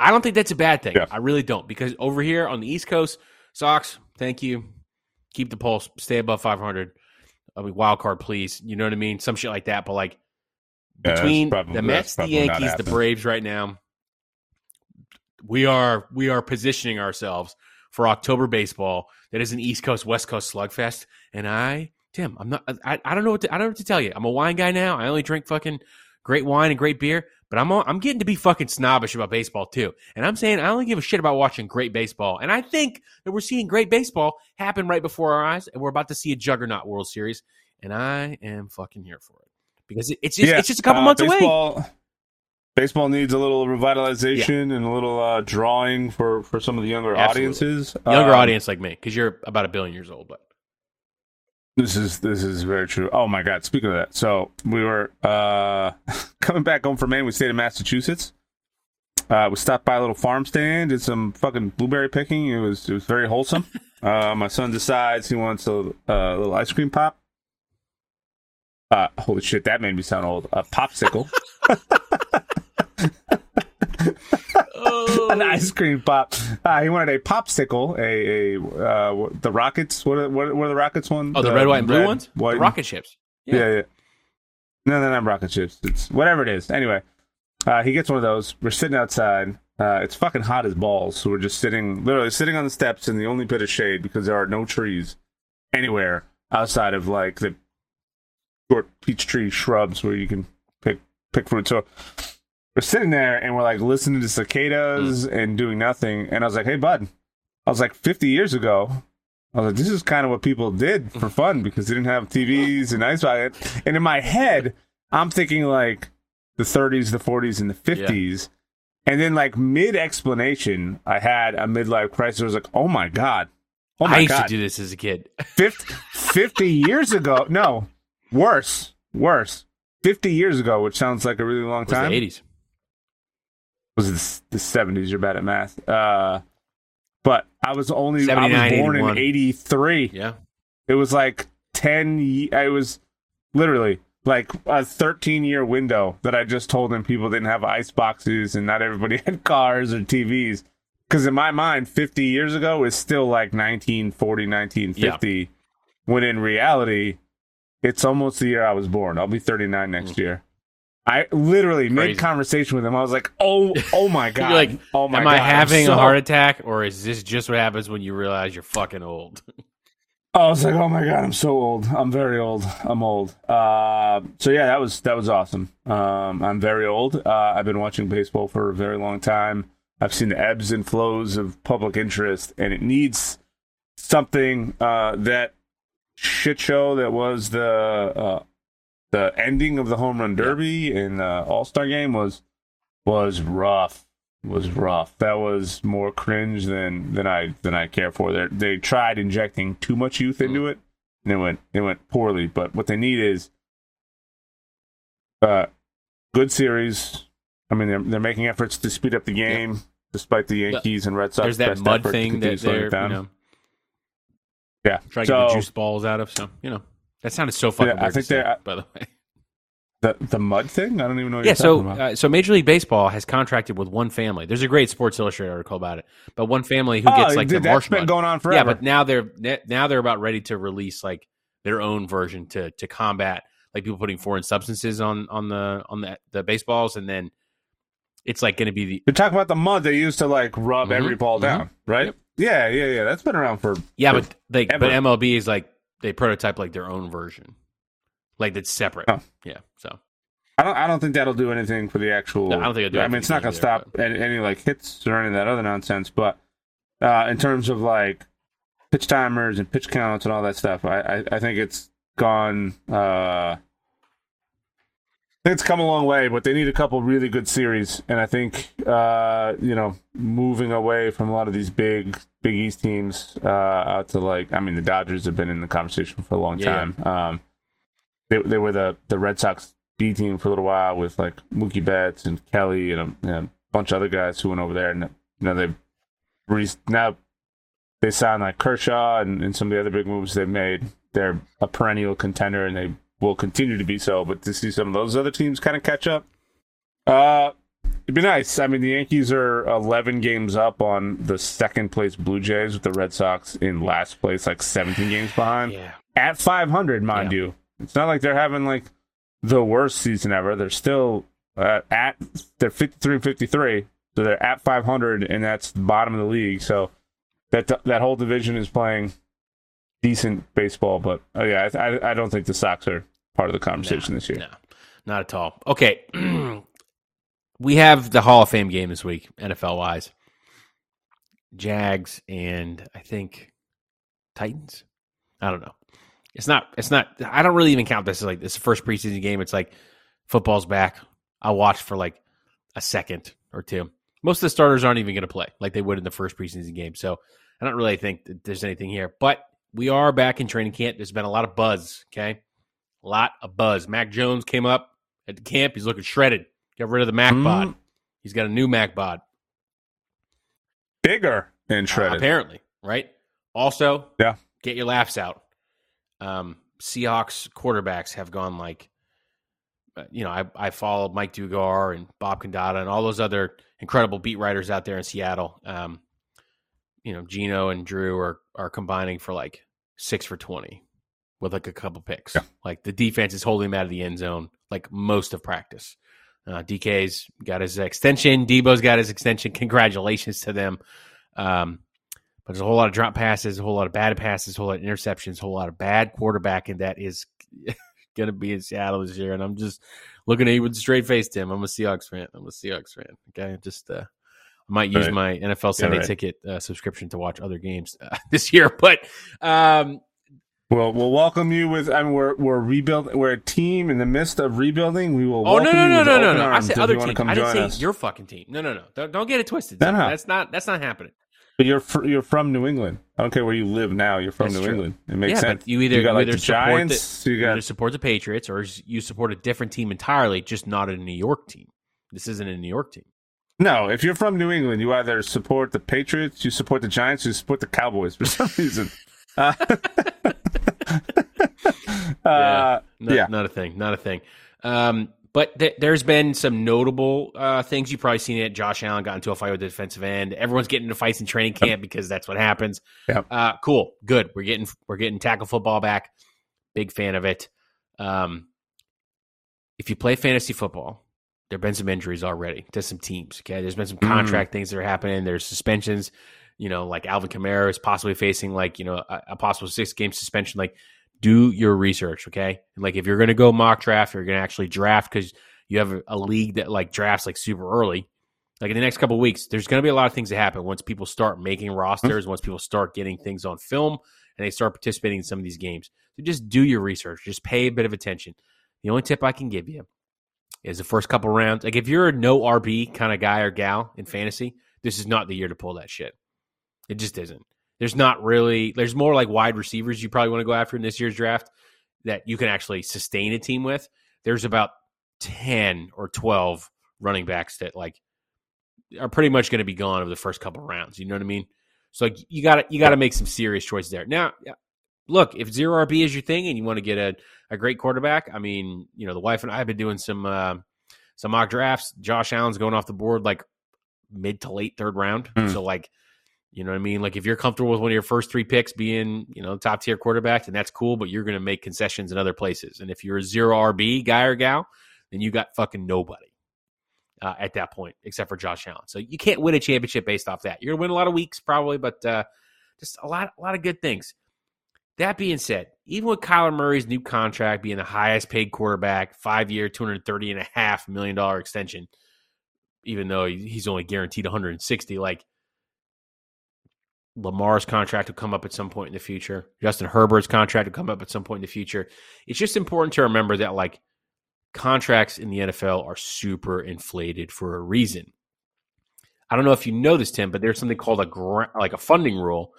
I don't think that's a bad thing. Yeah. I really don't. Because over here on the East Coast, Sox, thank you. Keep the pulse. Stay above five hundred. I mean, wild card, please. You know what I mean? Some shit like that. But, like, between yeah, probably, the Mets, the Yankees, the Braves right now, we are we are positioning ourselves for October baseball that is an East Coast, West Coast slugfest. And I, Tim, I'm not, I, I don't know what to, I don't know what to tell you. I'm a wine guy now. I only drink fucking great wine and great beer. But I'm all, I'm getting to be fucking snobbish about baseball, too. And I'm saying I only give a shit about watching great baseball. And I think that we're seeing great baseball happen right before our eyes, and we're about to see a juggernaut World Series. And I am fucking here for it. Because it's just, yeah. it's just a couple uh, months baseball, away. Baseball needs a little revitalization yeah. and a little uh, drawing for, for some of the younger Absolutely. audiences. Younger um, audience like me, because you're about a billion years old. But This is this is very true. Oh my God! Speaking of that, so we were uh, coming back home from Maine. We stayed in Massachusetts. Uh, we stopped by a little farm stand, did some fucking blueberry picking. It was it was very wholesome. Uh, my son decides he wants a, a little ice cream pop. Uh, holy shit! That made me sound old. A popsicle. Oh. An ice cream pop. Uh, he wanted a popsicle. A, a uh, the Rockets. What are, what are the Rockets one? Oh, the, the red, white, and blue red, ones. White the rocket and... ships. Yeah. yeah, yeah. No, they're not rocket ships. It's whatever it is. Anyway, uh, he gets one of those. We're sitting outside. Uh, it's fucking hot as balls. So we're just sitting, literally sitting on the steps in the only bit of shade because there are no trees anywhere outside of like the short peach tree shrubs where you can pick Pickford. So we're sitting there and we're like listening to cicadas mm. and doing nothing. And I was like, hey, bud, I was like fifty years ago, I was like, this is kind of what people did for fun because they didn't have T Vs and ice bucket. And in my head, I'm thinking like the thirties, the forties, and the fifties. Yeah. And then like mid-explanation, I had a midlife crisis. I was like, oh, my God. Oh my I used God. to do this as a kid. fifty, fifty years ago. No, worse, worse. fifty years ago, which sounds like a really long was time. It was the eighties. Was it the seventies? You're bad at math. Uh, but I was only, I was born eighty-one. In eighty-three. Yeah. It was like ten, it was literally like a thirteen year window that I just told them people didn't have ice boxes and not everybody had cars or T Vs. Because in my mind, fifty years ago is still like nineteen forty, nineteen fifty, yeah. when in reality, it's almost the year I was born. I'll be thirty-nine next mm. year. I literally made conversation with him. I was like, oh, oh my God. You're like, oh my am God, I having so... a heart attack, or is this just what happens when you realize you're fucking old? I was like, oh my God, I'm so old. I'm very old. I'm old. Uh, so yeah, that was that was awesome. Um, I'm very old. Uh, I've been watching baseball for a very long time. I've seen the ebbs and flows of public interest, and it needs something. Uh, that shit show that was the uh, the ending of the home run derby and the All-Star game was was rough. Was rough. That was more cringe than, than I than I care for. They they tried injecting too much youth into it, and it went it went poorly. But what they need is uh, good series. I mean, they're they're making efforts to speed up the game, yeah. despite the Yankees and Red Sox. There's that mud thing that they're, you know, yeah, trying to so, get the juice balls out of. So, you know, that sounded so fucking yeah, weird I think to say, I, by the way. The the mud thing? I don't even know what yeah, you're so, talking about. Yeah, uh, so Major League Baseball has contracted with one family. There's a great Sports Illustrated article about it, but one family who oh, gets like dude, the marsh mud. That's been going on forever. Yeah, but now they're now they're about ready to release like their own version to to combat like people putting foreign substances on on the on the, the baseballs, and then it's like going to be the... You're talking about the mud they used to like rub mm-hmm, every ball mm-hmm. down, right? Yep. Yeah, yeah, yeah. That's been around for yeah, for but like, but M L B is like they prototype like their own version, like that's separate. Oh. Yeah, so I don't, I don't think that'll do anything for the actual. No, I don't think it'll do. I mean, it's not going to stop but... any, any like hits or any of that other nonsense. But uh, in terms of like pitch timers and pitch counts and all that stuff, I, I, I think it's gone. Uh, It's come a long way, but they need a couple really good series, and I think uh, you know, moving away from a lot of these big, big East teams uh, out to like, I mean, the Dodgers have been in the conversation for a long yeah, time. Yeah. Um, they they were the, the Red Sox B team for a little while with like Mookie Betts and Kelly and a, and a bunch of other guys who went over there, and you know they re- now they signed like Kershaw and, and some of the other big moves they've made. They're a perennial contender, and they will continue to be so, but to see some of those other teams kind of catch up, uh, it'd be nice. I mean, the Yankees are eleven games up on the second-place Blue Jays with the Red Sox in last place, like seventeen games behind. Yeah. At five hundred, mind yeah. you. It's not like they're having, like, the worst season ever. They're still uh, at... They're fifty-three fifty-three, so they're at five hundred, and that's the bottom of the league. So that that whole division is playing decent baseball, but oh yeah, I, I I don't think the Sox are part of the conversation no, this year. No, not at all. Okay, we have the Hall of Fame game this week, N F L wise. Jags and I think Titans. I don't know. It's not. It's not. I don't really even count this as like this first preseason game. It's like football's back. I watched for like a second or two. Most of the starters aren't even going to play like they would in the first preseason game. So I don't really think that there's anything here, but we are back in training camp. There's been a lot of buzz, okay? A lot of buzz. Mac Jones came up at the camp. He's looking shredded. Got rid of the Mac mm. bod. He's got a new Mac bod. Bigger and shredded. Uh, apparently, right? Also, yeah. get your laughs out. Um, Seahawks quarterbacks have gone like, you know, I, I followed Mike Dugar and Bob Condotta and all those other incredible beat writers out there in Seattle. Um, you know, Gino and Drew are are combining for like six for twenty with like a couple picks. Yeah. Like the defense is holding him out of the end zone like most of practice. Uh, D K's got his extension. Debo's got his extension. Congratulations to them. Um, but there's a whole lot of drop passes, a whole lot of bad passes, a whole lot of interceptions, a whole lot of bad quarterback, and that is going to be in Seattle this year. And I'm just looking at you with a straight face, Tim. I'm a Seahawks fan. I'm a Seahawks fan. Okay, just uh, I might use right. my N F L Sunday yeah, right. ticket uh, subscription to watch other games uh, this year. But um, well, we'll welcome you with. I mean, we're we're rebuilding. We're a team in the midst of rebuilding. We will. Oh no no no no no no! I said other team. I didn't say us. Your fucking team. No no no! Don't, don't get it twisted. No, no. That's not that's not happening. But you're fr- you're from New England. I don't care where you live now. You're from That's New true. England. It makes yeah, sense. You either you got you like either the Giants, the, you got... either support the Patriots, or you support a different team entirely, just not a New York team. This isn't a New York team. No, if you're from New England, you either support the Patriots, you support the Giants, you support the Cowboys for some reason. Uh, yeah, not, yeah, not a thing. Not a thing. Um, But th- there's been some notable uh, things. You've probably seen it. Josh Allen got into a fight with the defensive end. Everyone's getting into fights in training camp because that's what happens. Yep. Uh, cool, good. We're getting we're getting tackle football back. Big fan of it. Um, if you play fantasy football, there've been some injuries already to some teams. Okay, there's been some contract mm. things that are happening. There's suspensions. You know, like Alvin Kamara is possibly facing like you know a, a possible six game suspension. Like. Do your research, okay? And like, if you're going to go mock draft, you're going to actually draft because you have a, a league that like drafts like super early. Like in the next couple of weeks, there's going to be a lot of things that happen once people start making rosters, once people start getting things on film, and they start participating in some of these games. So just do your research. Just pay a bit of attention. The only tip I can give you is the first couple rounds. Like if you're a no R B kind of guy or gal in fantasy, this is not the year to pull that shit. It just isn't. There's not really – there's more like wide receivers you probably want to go after in this year's draft that you can actually sustain a team with. There's about ten or twelve running backs that like are pretty much going to be gone over the first couple rounds. You know what I mean? So like, you got to you got to make some serious choices there. Now, look, if zero R B is your thing and you want to get a, a great quarterback, I mean, you know, the wife and I have been doing some uh, some mock drafts. Josh Allen's going off the board like mid to late third round. Mm. So like – you know what I mean? Like if you're comfortable with one of your first three picks being, you know, top tier quarterback, then that's cool, but you're going to make concessions in other places. And if you're a zero R B guy or gal, then you got fucking nobody uh, at that point, except for Josh Allen. So you can't win a championship based off that. You're going to win a lot of weeks probably, but uh, just a lot, a lot of good things. That being said, even with Kyler Murray's new contract being the highest paid quarterback, five-year, two hundred thirty point five million dollars extension, even though he's only guaranteed one hundred sixty, like, Lamar's contract will come up at some point in the future. Justin Herbert's contract will come up at some point in the future. It's just important to remember that like contracts in the N F L are super inflated for a reason. I don't know if you know this, Tim, but there's something called a gra- like a funding rule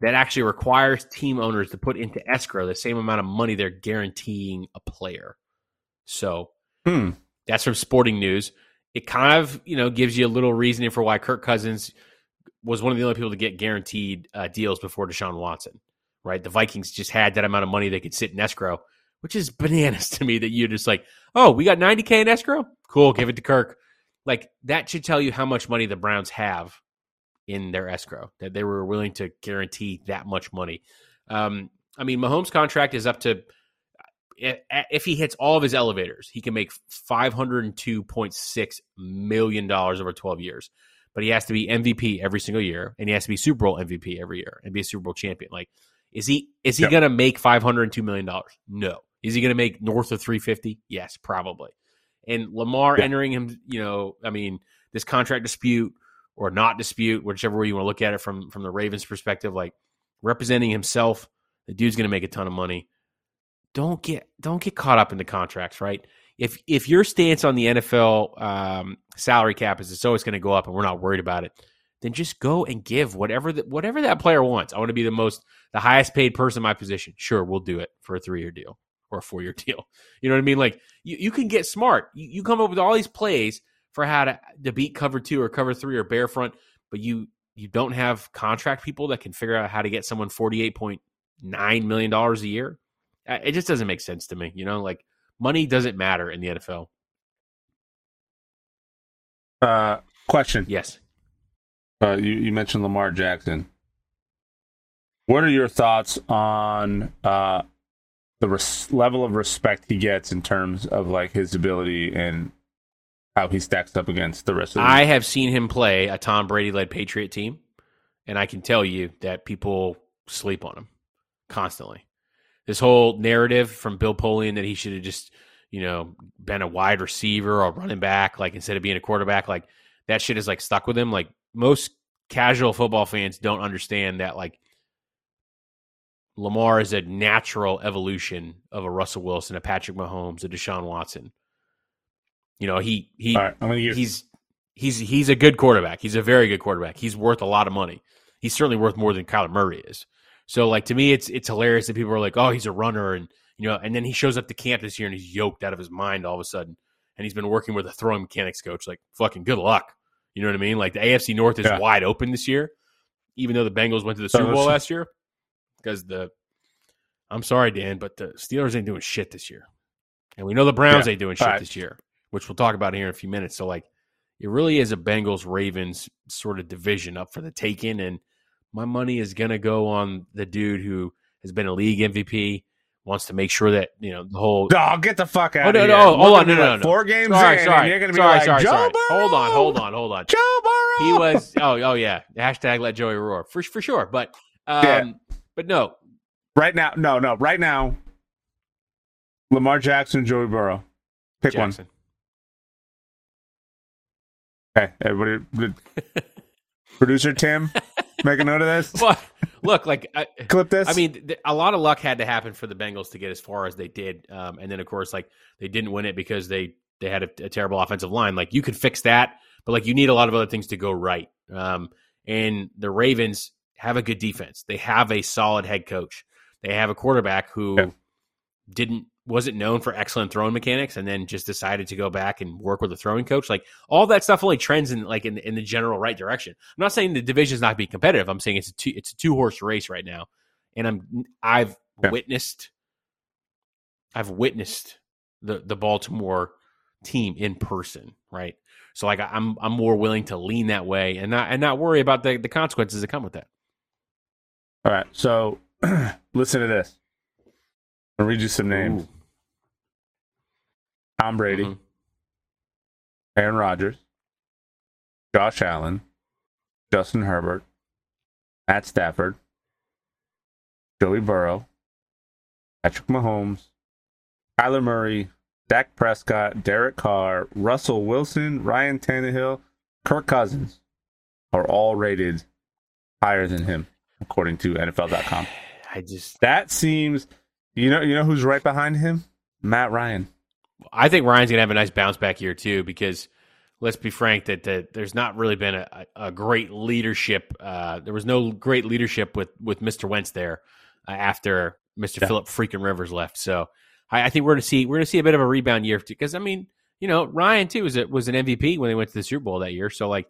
that actually requires team owners to put into escrow the same amount of money they're guaranteeing a player. So hmm. that's from Sporting News. It kind of, you know, gives you a little reasoning for why Kirk Cousins was one of the only people to get guaranteed uh, deals before Deshaun Watson, right? The Vikings just had that amount of money they could sit in escrow, which is bananas to me that you're just like, oh, we got ninety K in escrow? Cool, give it to Kirk. Like, that should tell you how much money the Browns have in their escrow, that they were willing to guarantee that much money. Um, I mean, Mahomes' contract is up to, if he hits all of his elevators, he can make five hundred two point six million dollars over twelve years. But he has to be M V P every single year, and he has to be Super Bowl M V P every year and be a Super Bowl champion. Like, is he is he yeah. going to make five hundred two million dollars? No. Is he going to make north of three hundred fifty? Yes, probably. And Lamar yeah. entering him, you know, I mean, this contract dispute or not dispute, whichever way you want to look at it from, from the Ravens' perspective, like representing himself, the dude's going to make a ton of money. Don't get don't get caught up in the contracts, right? If if your stance on the N F L um, salary cap is it's always going to go up and we're not worried about it, then just go and give whatever the, whatever that player wants. I want to be the most the highest paid person in my position. Sure, we'll do it for a three year deal or a four year deal. You know what I mean? Like you, you can get smart. You, you come up with all these plays for how to, to beat cover two or cover three or bare front, but you you don't have contract people that can figure out how to get someone forty eight point nine million dollars a year. It just doesn't make sense to me. You know, like. Money doesn't matter in the N F L. Uh, question. Yes. Uh, you, you mentioned Lamar Jackson. What are your thoughts on uh, the res- level of respect he gets in terms of like his ability and how he stacks up against the rest of the I league? Have seen him play a Tom Brady-led Patriot team, and I can tell you that people sleep on him constantly. this whole narrative from Bill Polian that he should have just, you know, been a wide receiver or running back, like instead of being a quarterback, like that shit is like stuck with him. Like most casual football fans don't understand that like Lamar is a natural evolution of a Russell Wilson, a Patrick Mahomes, a Deshaun Watson. You know, he he right, I'm gonna use- he's he's he's a good quarterback. He's a very good quarterback. He's worth a lot of money. He's certainly worth more than Kyler Murray is. So, like, to me, it's it's hilarious that people are like, "Oh, he's a runner," and you know, and then he shows up to camp this year and he's yoked out of his mind all of a sudden, and he's been working with a throwing mechanics coach. Like, fucking good luck. You know what I mean? Like, the A F C North is yeah. wide open this year, even though the Bengals went to the Super Bowl last year. Because the, I'm sorry, Dan, but the Steelers ain't doing shit this year, and we know the Browns yeah. ain't doing shit right. this year, which we'll talk about here in a few minutes. So, like, it really is a Bengals Ravens sort of division up for the taking, and my money is going to go on the dude who has been a league M V P, wants to make sure that, you know, the whole... Oh, get the fuck out oh, no, of here. No, no, hold on, no, no, no. Four games sorry, in, sorry, you're going to be sorry, like, sorry, Joe sorry. Burrow! Hold on, hold on, hold on. Joe Burrow! He was... Oh, oh yeah. Hashtag let Joey roar. For, for sure, but... Um, yeah. But no. Right now, no, no. Right now, Lamar Jackson, Joey Burrow. Pick Jackson. one. Okay, everybody... Producer Tim... Make a note of this. Well, look, like I, clip this. I mean, th- a lot of luck had to happen for the Bengals to get as far as they did, um, and then of course, like they didn't win it because they they had a, a terrible offensive line. Like you could fix that, but like you need a lot of other things to go right. Um, and the Ravens have a good defense. They have a solid head coach. They have a quarterback who yeah. didn't wasn't known for excellent throwing mechanics, and then just decided to go back and work with a throwing coach. Like all that stuff only trends in like in, in the general right direction. I'm not saying the division's not being competitive. I'm saying it's a two, it's a two horse race right now, and I'm I've yeah. witnessed I've witnessed the the Baltimore team in person, right? So like I'm I'm more willing to lean that way and not and not worry about the the consequences that come with that. All right, so listen to this. I'll read you some names. Ooh. Tom Brady, mm-hmm. Aaron Rodgers, Josh Allen, Justin Herbert, Matt Stafford, Joey Burrow, Patrick Mahomes, Kyler Murray, Dak Prescott, Derek Carr, Russell Wilson, Ryan Tannehill, Kirk Cousins are all rated higher than him, according to N F L dot com. I just that seems you know you know who's right behind him? Matt Ryan. I think Ryan's going to have a nice bounce back year too, because let's be frank that, that there's not really been a, a great leadership. Uh, there was no great leadership with, with Mister Wentz there uh, after Mister Yeah. Philip freaking Rivers left. So I, I think we're going to see, we're going to see a bit of a rebound year because I mean, you know, Ryan too was, a, was an M V P when they went to the Super Bowl that year. So like,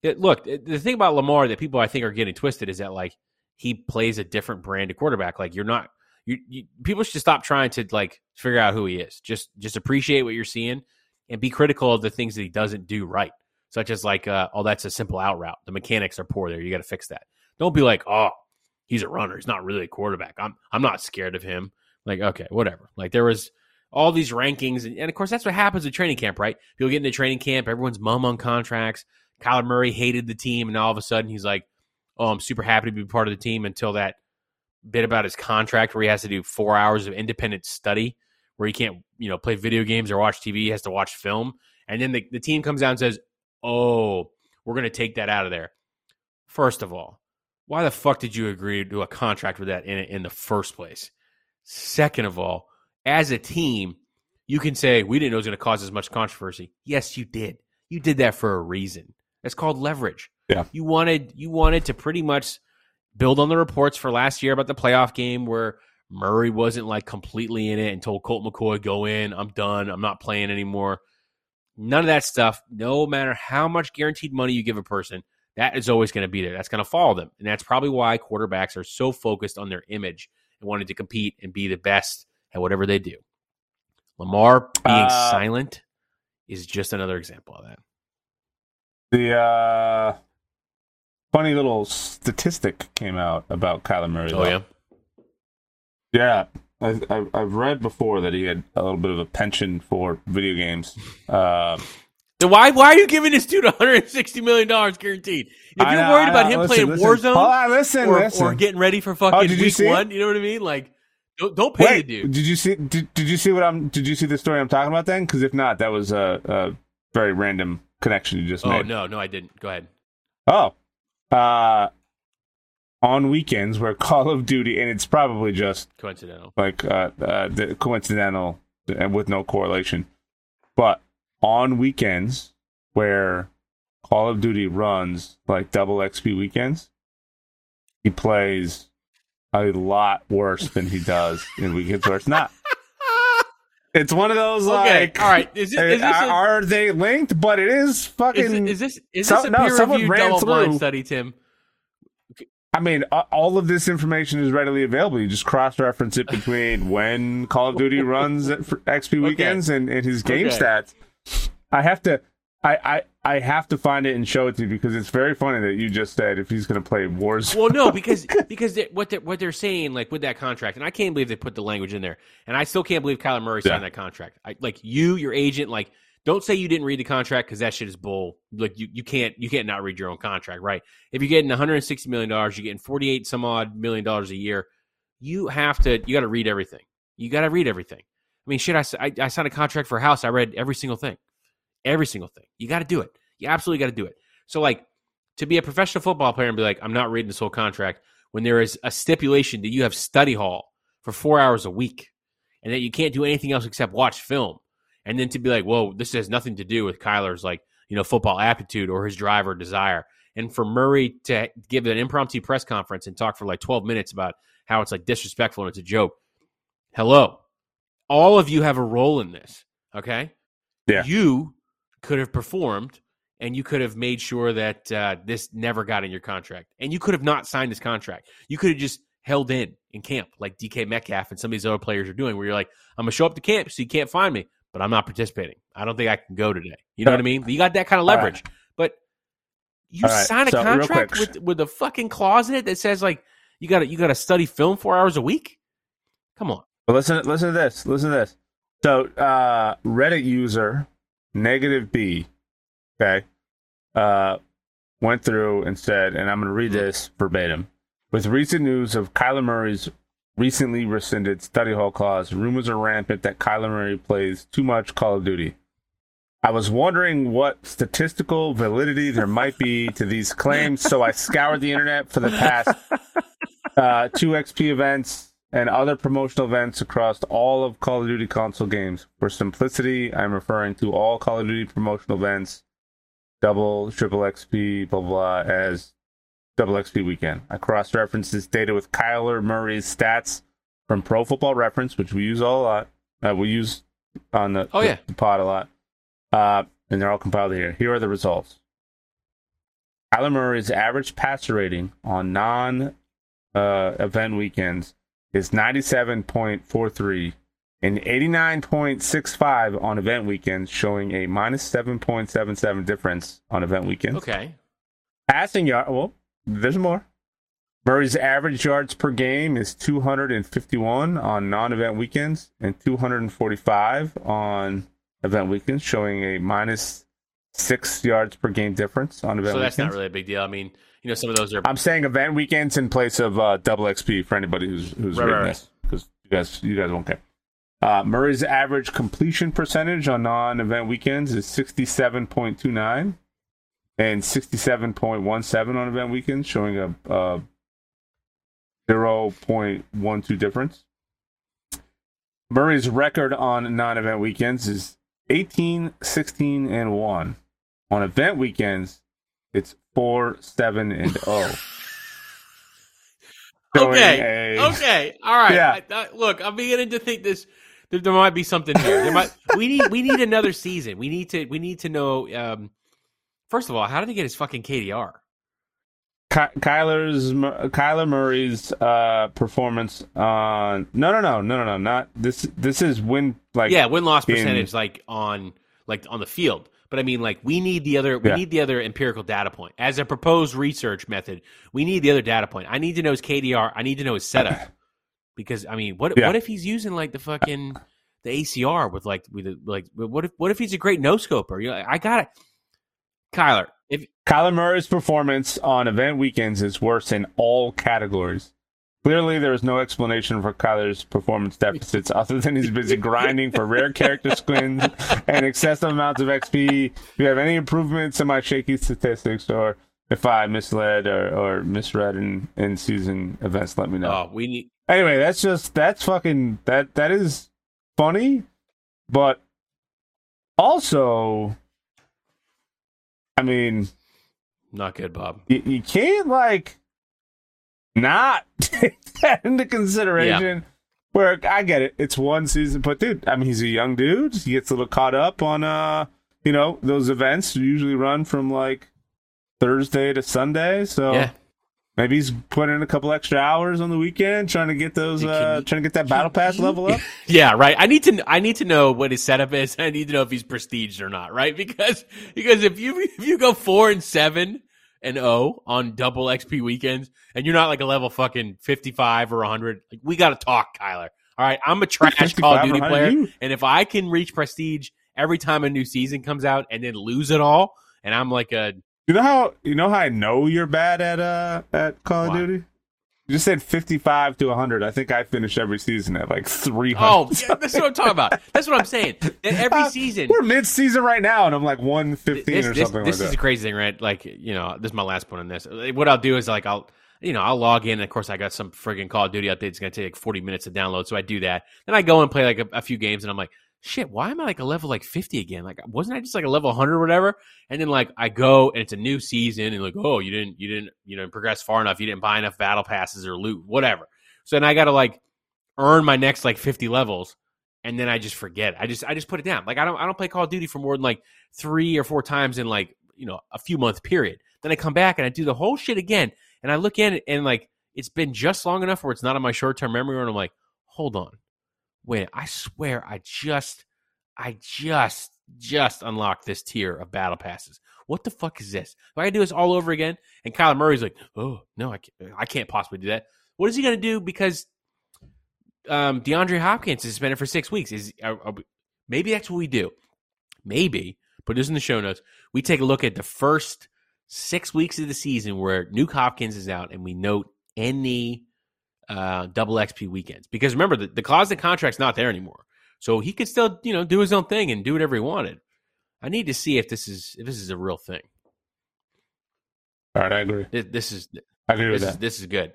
it, look, it, the thing about Lamar that people I think are getting twisted is that like he plays a different brand of quarterback. Like you're not, You, you, people should stop trying to like figure out who he is. Just, just appreciate what you're seeing, and be critical of the things that he doesn't do right, such as like, uh, oh, that's a simple out route. The mechanics are poor there. You got to fix that. Don't be like, oh, he's a runner. He's not really a quarterback. I'm, I'm not scared of him. Like, okay, whatever. Like there was all these rankings, and, and of course that's what happens at training camp, right? People get into training camp. Everyone's mum on contracts. Kyler Murray hated the team, and all of a sudden he's like, oh, I'm super happy to be part of the team until that. Bit about his contract where he has to do four hours of independent study where he can't, you know, play video games or watch T V. He has to watch film. And then the, the team comes out and says, oh, we're going to take that out of there. First of all, why the fuck did you agree to a contract with that in, in the first place? Second of all, as a team, you can say, we didn't know it was going to cause as much controversy. Yes, you did. You did that for a reason. That's called leverage. Yeah. You wanted, you wanted to pretty much build on the reports for last year about the playoff game where Murray wasn't like completely in it and told Colt McCoy, go in, I'm done, I'm not playing anymore. None of that stuff, no matter how much guaranteed money you give a person, that is always going to be there. That's going to follow them. And that's probably why quarterbacks are so focused on their image and wanting to compete and be the best at whatever they do. Lamar being uh, silent is just another example of that. The, uh... Funny little statistic came out about Kyler Murray. Oh, yeah? Yeah. I, I, I've read before that he had a little bit of a penchant for video games. Uh, so why why are you giving this dude one hundred sixty million dollars guaranteed? If you're I, worried I, about I, him listen, playing listen. Warzone oh, listen, or, listen. or getting ready for fucking oh, week one, you know what I mean? Like, Don't, don't pay Wait, the dude. Did you see? Did, did you see what I'm? Did you see the story I'm talking about then? Because if not, that was a, a very random connection you just oh, made. Oh no, no, I didn't. Go ahead. Oh, uh, on weekends where Call of Duty, and it's probably just coincidental, like uh, uh the coincidental and with no correlation, but on weekends where Call of Duty runs like double X P weekends, he plays a lot worse than he does in weekends where it's not. It's one of those okay. like, all right, is, it, is this a, are they linked? But it is fucking. Is, is this is this some, a peer-reviewed no, double-blind study, Tim? I mean, all of this information is readily available. You just cross-reference it between when Call of Duty runs at X P weekends okay. and, and his game okay. stats. I have to. I, I, I have to find it and show it to you because it's very funny that you just said if he's going to play Warzone. Well, no, because because they, what they're, what they're saying like with that contract, and I can't believe they put the language in there, and I still can't believe Kyler Murray signed yeah. that contract. I, like you, your agent, like don't say you didn't read the contract because that shit is bull. Like you, you can't you can't not read your own contract, right? If you're getting one hundred sixty million dollars, you're getting forty-eight some odd million dollars a year. You have to you got to read everything. You got to read everything. I mean, shit, I, I I signed a contract for a house. I read every single thing. Every single thing. You got to do it. You absolutely got to do it. So, like, to be a professional football player and be like, I'm not reading this whole contract when there is a stipulation that you have study hall for four hours a week and that you can't do anything else except watch film. And then to be like, whoa, this has nothing to do with Kyler's, like, you know, football aptitude or his drive or desire. And for Murray to give an impromptu press conference and talk for, like, twelve minutes about how it's, like, disrespectful and it's a joke. Hello. All of you have a role in this, okay? Yeah. You could have performed and you could have made sure that uh, this never got in your contract. And you could have not signed this contract. You could have just held in in camp like D K Metcalf and some of these other players are doing where you're like, I'm going to show up to camp so you can't find me, but I'm not participating. I don't think I can go today. You know what I mean? You got that kind of leverage. Right. But you right. sign a so, contract with with a fucking clause in it that says like you got you got to study film four hours a week? Come on. Well, listen, listen to this. Listen to this. So uh, Reddit user Negative B, okay, uh, went through and said, and I'm going to read this verbatim. With recent news of Kyler Murray's recently rescinded study hall clause, rumors are rampant that Kyler Murray plays too much Call of Duty. I was wondering what statistical validity there might be to these claims, so I scoured the internet for the past uh, two X P events and other promotional events across all of Call of Duty console games. For simplicity, I'm referring to all Call of Duty promotional events, double, triple X P, blah, blah, blah, as double X P weekend. I cross-referenced this data with Kyler Murray's stats from Pro Football Reference, which we use all a lot. Uh, we use on the, oh, the, yeah. the pod a lot. Uh, and they're all compiled here. Here are the results. Kyler Murray's average passer rating on non-event uh, weekends is ninety-seven point four three and eighty-nine point six five on event weekends, showing a minus seven point seven seven difference on event weekends. Okay. Passing yard, well, there's more. Murray's average yards per game is two hundred fifty-one on non-event weekends and two hundred forty-five on event weekends, showing a minus six yards per game difference on event weekends. So that's weekends. Not really a big deal. I mean, you know, some of those are. I'm saying event weekends in place of uh, double X P for anybody who's who's right, reading right. this because you guys you guys won't care. Uh, Murray's average completion percentage on non-event weekends is sixty-seven point two nine and sixty-seven point one seven on event weekends, showing a, a zero point one two difference. Murray's record on non-event weekends is eighteen, sixteen, and one. On event weekends, it's four, seven, and zero. okay, a... okay, all right. Yeah. I, I, look, I'm beginning to think this. There, there might be something here. There might. We need. We need another season. We need to. We need to know. Um, first of all, how did he get his fucking K D R? Ky- Kyler's Kyler Murray's uh, performance on no, no, no, no, no, no, not this. This is win like yeah, win loss percentage like on like on the field. But I mean, like, we need the other we yeah. need the other empirical data point. As a proposed research method, we need the other data point. I need to know his K D R. I need to know his setup. Because I mean, what yeah. what if he's using like the fucking the A C R with like with a, like what if what if he's a great no scoper? You know, I got it, Kyler. If Kyler Murray's performance on event weekends is worse in all categories. Clearly, there is no explanation for Kyler's performance deficits other than he's busy grinding for rare character skins and excessive amounts of X P. If you have any improvements in my shaky statistics, or if I misled or, or misread in, in season events, let me know. Oh, we need. Anyway, that's just that's fucking that that is funny, but also, I mean, not good, Bob. You, you can't like. Not take that into consideration. Yeah. Where I get it, it's one season, but dude, I mean, he's a young dude. He gets a little caught up on, uh, you know, those events usually run from like Thursday to Sunday. So yeah. Maybe he's putting in a couple extra hours on the weekend, trying to get those, uh, trying to get that battle pass level up. Yeah, right. I need to, I need to know what his setup is. I need to know if he's prestiged or not, right? Because because if you if you go four and seven. And O on double X P weekends, and you're not like a level fucking fifty-five or one hundred. Like, we got to talk, Kyler. All right, I'm a trash Call of Duty player, you? And if I can reach prestige every time a new season comes out and then lose it all, and I'm like a you know how you know how I know you're bad at uh at Call what? of Duty. You just said fifty-five to one hundred. I think I finish every season at like three hundred. Oh, yeah, that's what I'm talking about. That's what I'm saying. Every uh, season. We're mid-season right now, and I'm like one fifteen this, or this, something this like that. This is a crazy thing, right? Like, you know, this is my last point on this. What I'll do is, like, I'll, you know, I'll log in. And of course, I got some friggin' Call of Duty update. It's going to take like forty minutes to download, so I do that. Then I go and play like a, a few games, and I'm like, shit, why am I like a level like fifty again? Like, wasn't I just like a level one hundred or whatever? And then like I go and it's a new season and like, oh, you didn't, you didn't, you know, progress far enough. You didn't buy enough battle passes or loot, whatever. So then I got to like earn my next like fifty levels. And then I just forget. I just, I just put it down. Like I don't, I don't play Call of Duty for more than like three or four times in like, you know, a few month period. Then I come back and I do the whole shit again. And I look in it and like, it's been just long enough where it's not in my short-term memory. And I'm like, hold on. Wait, I swear I just, I just, just unlocked this tier of battle passes. What the fuck is this? If I gotta do this all over again, and Kyler Murray's like, oh, no, I can't, I can't possibly do that. What is he going to do because um, DeAndre Hopkins is suspended for six weeks? Is are, are we, maybe that's what we do. Maybe, put this in the show notes. We take a look at the first six weeks of the season where Nuke Hopkins is out, and we note any Uh, double X P weekends, because remember the, the clause in the contract's not there anymore, so he could still, you know, do his own thing and do whatever he wanted. I need to see if this is if this is a real thing. All right, I agree. This, this is I agree this with is, that. This is good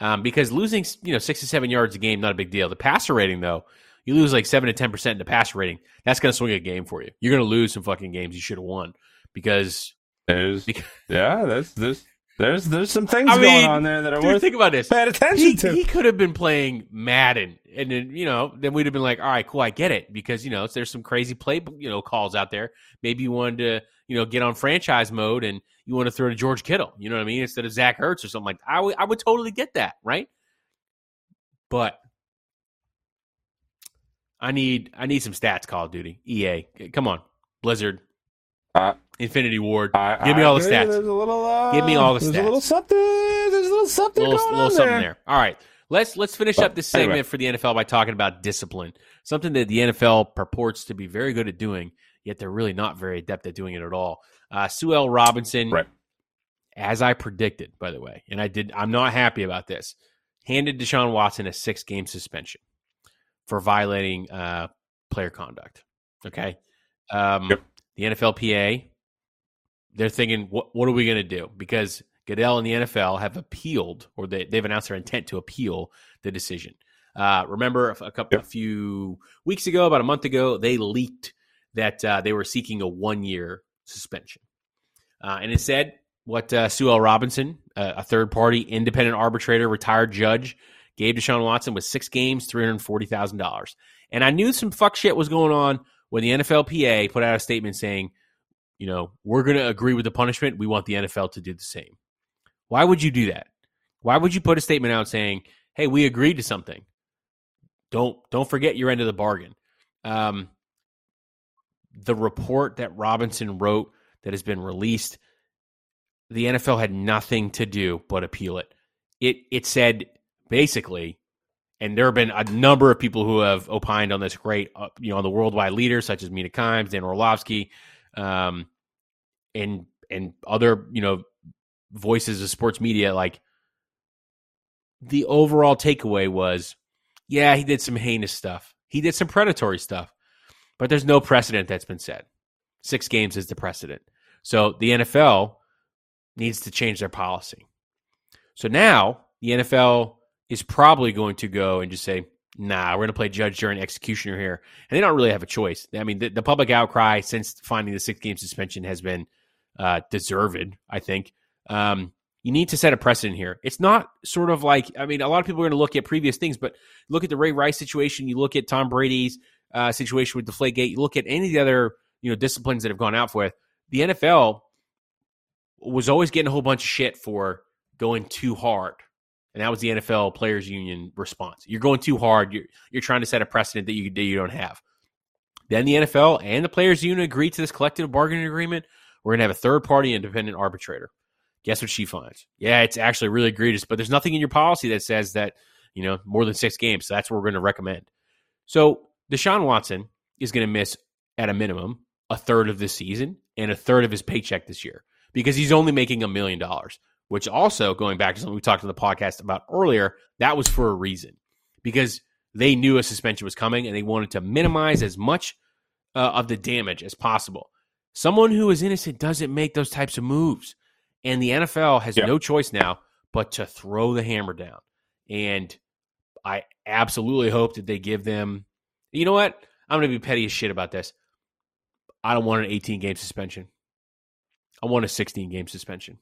um, because losing, you know, six to seven yards a game, not a big deal. The passer rating though, you lose like seven to ten percent in the passer rating, that's going to swing a game for you. You're going to lose some fucking games you should have won because there's because, yeah, that's this. There's there's some things I mean, going on there that are dude, worth think about this. Paying attention he, to. He could have been playing Madden, and then you know, then we'd have been like, all right, cool, I get it, because you know there's some crazy play, you know, calls out there. Maybe you wanted to, you know, get on franchise mode and you want to throw to George Kittle, you know what I mean, instead of Zach Ertz or something like that. I would I would totally get that, right? But I need I need some stats. Call of Duty, E A, come on, Blizzard. Uh, Infinity Ward. I, Give me I all agree. the stats. There's a little, uh, Give me all the there's stats. There's a little something. There's a little something little, going little on something there. there. All right. Let's let's finish but, up this segment anyway. for the N F L by talking about discipline, something that the N F L purports to be very good at doing, yet they're really not very adept at doing it at all. Uh, Sue L. Robinson, right. as I predicted, by the way, and I did. I'm not happy about this, handed Deshaun Watson a six-game suspension for violating uh, player conduct. Okay? Um, yep. The N F L P A, they're thinking, what, what are we going to do? Because Goodell and the N F L have appealed, or they, they've announced their intent to appeal the decision. Uh, remember a, couple, a few weeks ago, about a month ago, they leaked that uh, they were seeking a one-year suspension. Uh, and it said what uh, Sue L. Robinson, uh, a third-party independent arbitrator, retired judge, gave Deshaun Watson was six games, three hundred forty thousand dollars. And I knew some fuck shit was going on when the N F L P A put out a statement saying, you know, we're going to agree with the punishment. We want the N F L to do the same. Why would you do that? Why would you put a statement out saying, hey, we agreed to something? Don't don't forget your end of the bargain. Um, the report that Robinson wrote that has been released, the N F L had nothing to do but appeal it. It, it said basically, and there have been a number of people who have opined on this great, uh, you know, on the worldwide leaders such as Mina Kimes, Dan Orlovsky, um, and and other, you know, voices of sports media. Like, the overall takeaway was, yeah, he did some heinous stuff. He did some predatory stuff, but there's no precedent that's been set. Six games is the precedent. So the N F L needs to change their policy. So now the N F L is probably going to go and just say, nah, we're going to play judge, jury, and executioner here. And they don't really have a choice. I mean, the, the public outcry since finding the six-game suspension has been uh, deserved, I think. Um, you need to set a precedent here. It's not sort of like, I mean, a lot of people are going to look at previous things, but look at the Ray Rice situation. You look at Tom Brady's uh, situation with Deflategate. You look at any of the other, you know, disciplines that have gone out with. The N F L was always getting a whole bunch of shit for going too hard. And that was the N F L Players Union response. You're going too hard. You're, you're trying to set a precedent that you, that you don't have. Then the N F L and the Players Union agreed to this collective bargaining agreement. We're going to have a third-party independent arbitrator. Guess what she finds? Yeah, it's actually really egregious, but there's nothing in your policy that says that, you know, more than six games. So that's what we're going to recommend. So Deshaun Watson is going to miss, at a minimum, a third of this season and a third of his paycheck this year because he's only making a million dollars. Which also, going back to something we talked on the podcast about earlier, that was for a reason because they knew a suspension was coming and they wanted to minimize as much uh, of the damage as possible. Someone who is innocent doesn't make those types of moves. And the N F L has yeah. no choice now but to throw the hammer down. And I absolutely hope that they give them, you know what? I'm going to be petty as shit about this. I don't want an eighteen-game suspension. I want a sixteen-game suspension.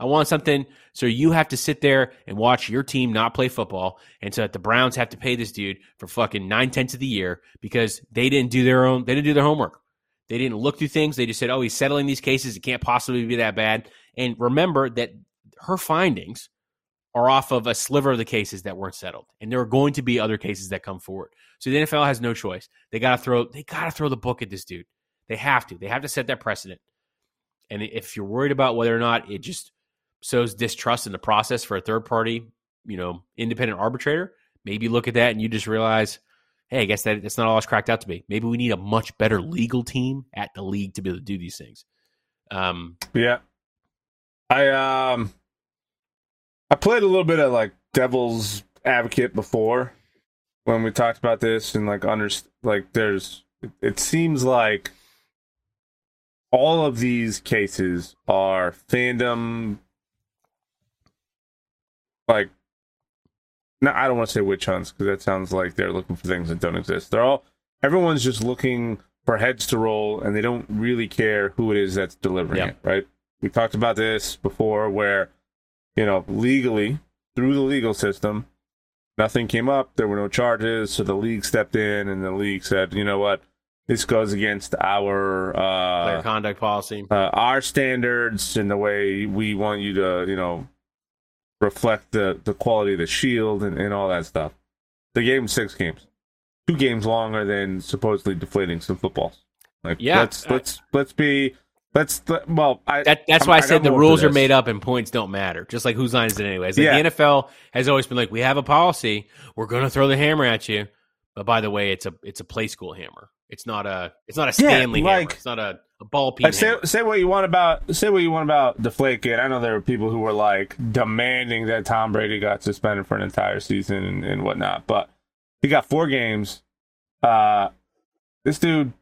I want something so you have to sit there and watch your team not play football and so that the Browns have to pay this dude for fucking nine-tenths of the year because they didn't do their own, they didn't do their homework. They didn't look through things. They just said, oh, he's settling these cases. It can't possibly be that bad. And remember that her findings are off of a sliver of the cases that weren't settled. And there are going to be other cases that come forward. So the N F L has no choice. They got to throw, they got to throw the book at this dude. They have to. They have to set that precedent. And if you're worried about whether or not it just sows distrust in the process for a third-party, you know, independent arbitrator, maybe look at that and you just realize, hey, I guess that that's not all it's cracked out to be. Maybe we need a much better legal team at the league to be able to do these things. Um, yeah, I um, I played a little bit of like devil's advocate before when we talked about this and like under like there's it seems like. All of these cases are fandom, like, no, I don't want to say witch hunts because that sounds like they're looking for things that don't exist. They're all, everyone's just looking for heads to roll and they don't really care who it is that's delivering yep. it, right? We talked about this before where, you know, legally, through the legal system, nothing came up, there were no charges, so the league stepped in and the league said, you know what? This goes against our uh, player conduct policy, uh, our standards, and the way we want you to, you know, reflect the, the quality of the shield and, and all that stuff. They gave him six games, two games longer than supposedly deflating some footballs. Like, yeah, let's I, let's let's be let's let, well. I, that, that's I'm, why I, I said the rules are made up and points don't matter. Just like whose line is it anyways? Like yeah. The N F L has always been like, we have a policy, we're going to throw the hammer at you, but by the way, it's a it's a play school hammer. It's not a it's not a Stanley yeah, like, hammer. It's not a, a ball peen. Like say, say what you want about say what you want about Deflategate. I know there were people who were like demanding that Tom Brady got suspended for an entire season and, and whatnot, but he got four games. Uh, this dude,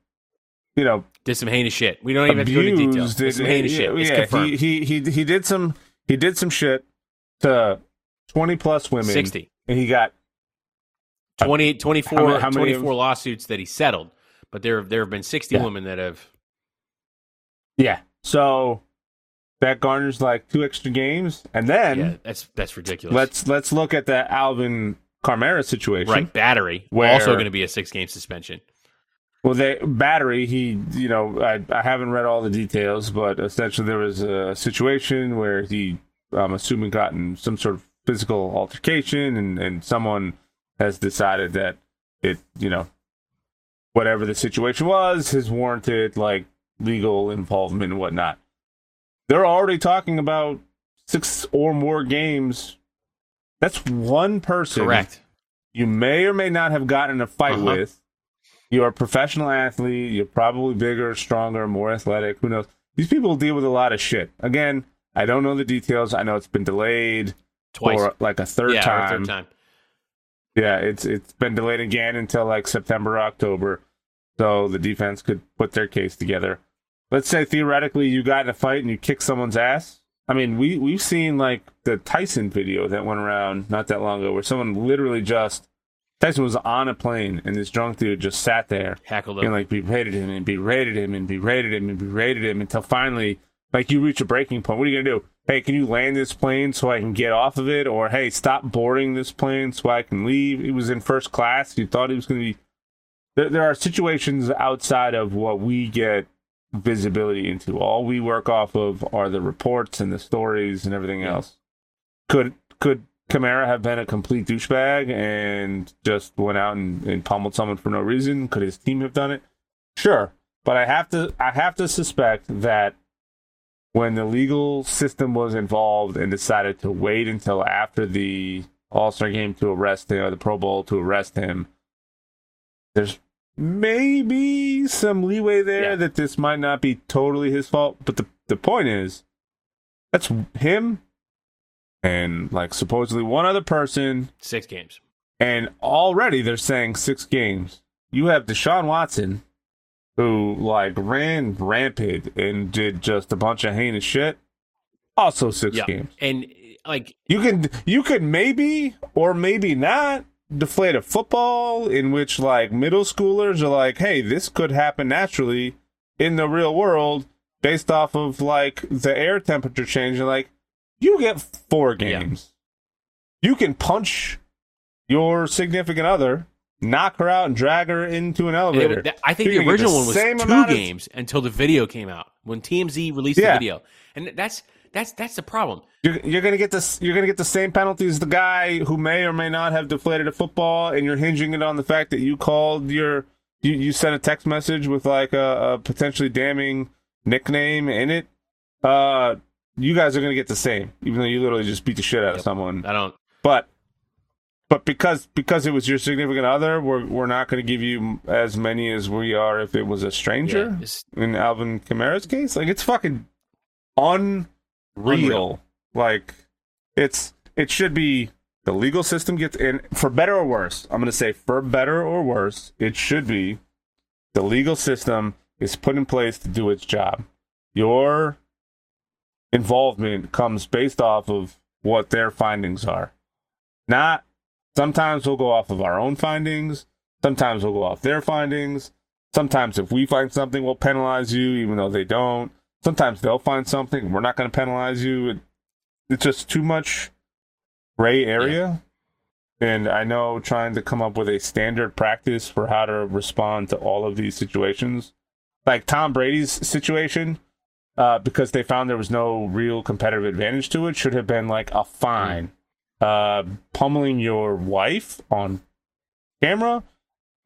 you know, did some heinous shit. We don't even have to go into details. Did some heinous shit. It's yeah, confirmed. He, he he he did some he did some shit to twenty plus women. Sixty, and he got twenty twenty-four how many, how many twenty-four lawsuits that he settled. But there, there have been sixty yeah. women that have. Yeah. So that garners like two extra games, and then yeah, that's that's ridiculous. Let's let's look at the Alvin Kamara situation. Right, battery. Where, also going to be a six-game suspension. Well, they battery. He, you know, I I haven't read all the details, but essentially there was a situation where he, I'm assuming, got in some sort of physical altercation, and and someone has decided that it, you know. Whatever the situation was, his warranted like legal involvement and whatnot. They're already talking about six or more games. That's one person. Correct. You may or may not have gotten in a fight uh-huh. with. You're a professional athlete. You're probably bigger, stronger, more athletic. Who knows? These people deal with a lot of shit. Again, I don't know the details. I know it's been delayed. twice, or like a third yeah, time. Or a third time. Yeah, it's it's been delayed again until like September, October, so the defense could put their case together. Let's say theoretically you got in a fight and you kick someone's ass. I mean, we we've seen like the Tyson video that went around not that long ago, where someone literally just Tyson was on a plane and this drunk dude just sat there hackled and like berated him and berated him and berated him and berated him until finally, like, you reach a breaking point. What are you gonna do? Hey, can you land this plane so I can get off of it? Or, hey, stop boarding this plane so I can leave. He was in first class. You thought he was going to be... There, there are situations outside of what we get visibility into. All we work off of are the reports and the stories and everything else. Could could Kamara have been a complete douchebag and just went out and, and pummeled someone for no reason? Could his team have done it? Sure. But I have to I have to suspect that when the legal system was involved and decided to wait until after the All-Star game to arrest him, or the Pro Bowl to arrest him, there's maybe some leeway there yeah. that this might not be totally his fault. But the, the point is, that's him and, like, supposedly one other person. Six games. And already they're saying six games. You have Deshaun Watson, who, like, ran rampant and did just a bunch of heinous shit. Also six yeah. games. And, like... You can you could maybe or maybe not deflate a football in which, like, middle schoolers are like, hey, this could happen naturally in the real world based off of, like, the air temperature change. And, like, you get four games. Yeah. You can punch your significant other, knock her out and drag her into an elevator. It, that, I think You're the original the one was two games of... until the video came out when T M Z released yeah. the video, and that's that's that's the problem. You're, you're gonna get this. You're gonna get the same penalty as the guy who may or may not have deflated a football, and you're hinging it on the fact that you called your you, you sent a text message with like a, a potentially damning nickname in it. Uh, you guys are gonna get the same, even though you literally just beat the shit out yep. of someone. I don't, but. But because because it was your significant other, we're we're not going to give you as many as we are if it was a stranger. Yeah, in Alvin Kamara's case, like it's fucking unreal. unreal. Like it's it should be the legal system gets in for better or worse. I'm going to say for better or worse, it should be the legal system is put in place to do its job. Your involvement comes based off of what their findings are, not. Sometimes we'll go off of our own findings. Sometimes we'll go off their findings. Sometimes if we find something, we'll penalize you, even though they don't. Sometimes they'll find something. We're not going to penalize you. It, it's just too much gray area. Yeah. And I know trying to come up with a standard practice for how to respond to all of these situations, like Tom Brady's situation, uh, because they found there was no real competitive advantage to it, should have been like a fine. Mm-hmm. Uh, pummeling your wife on camera,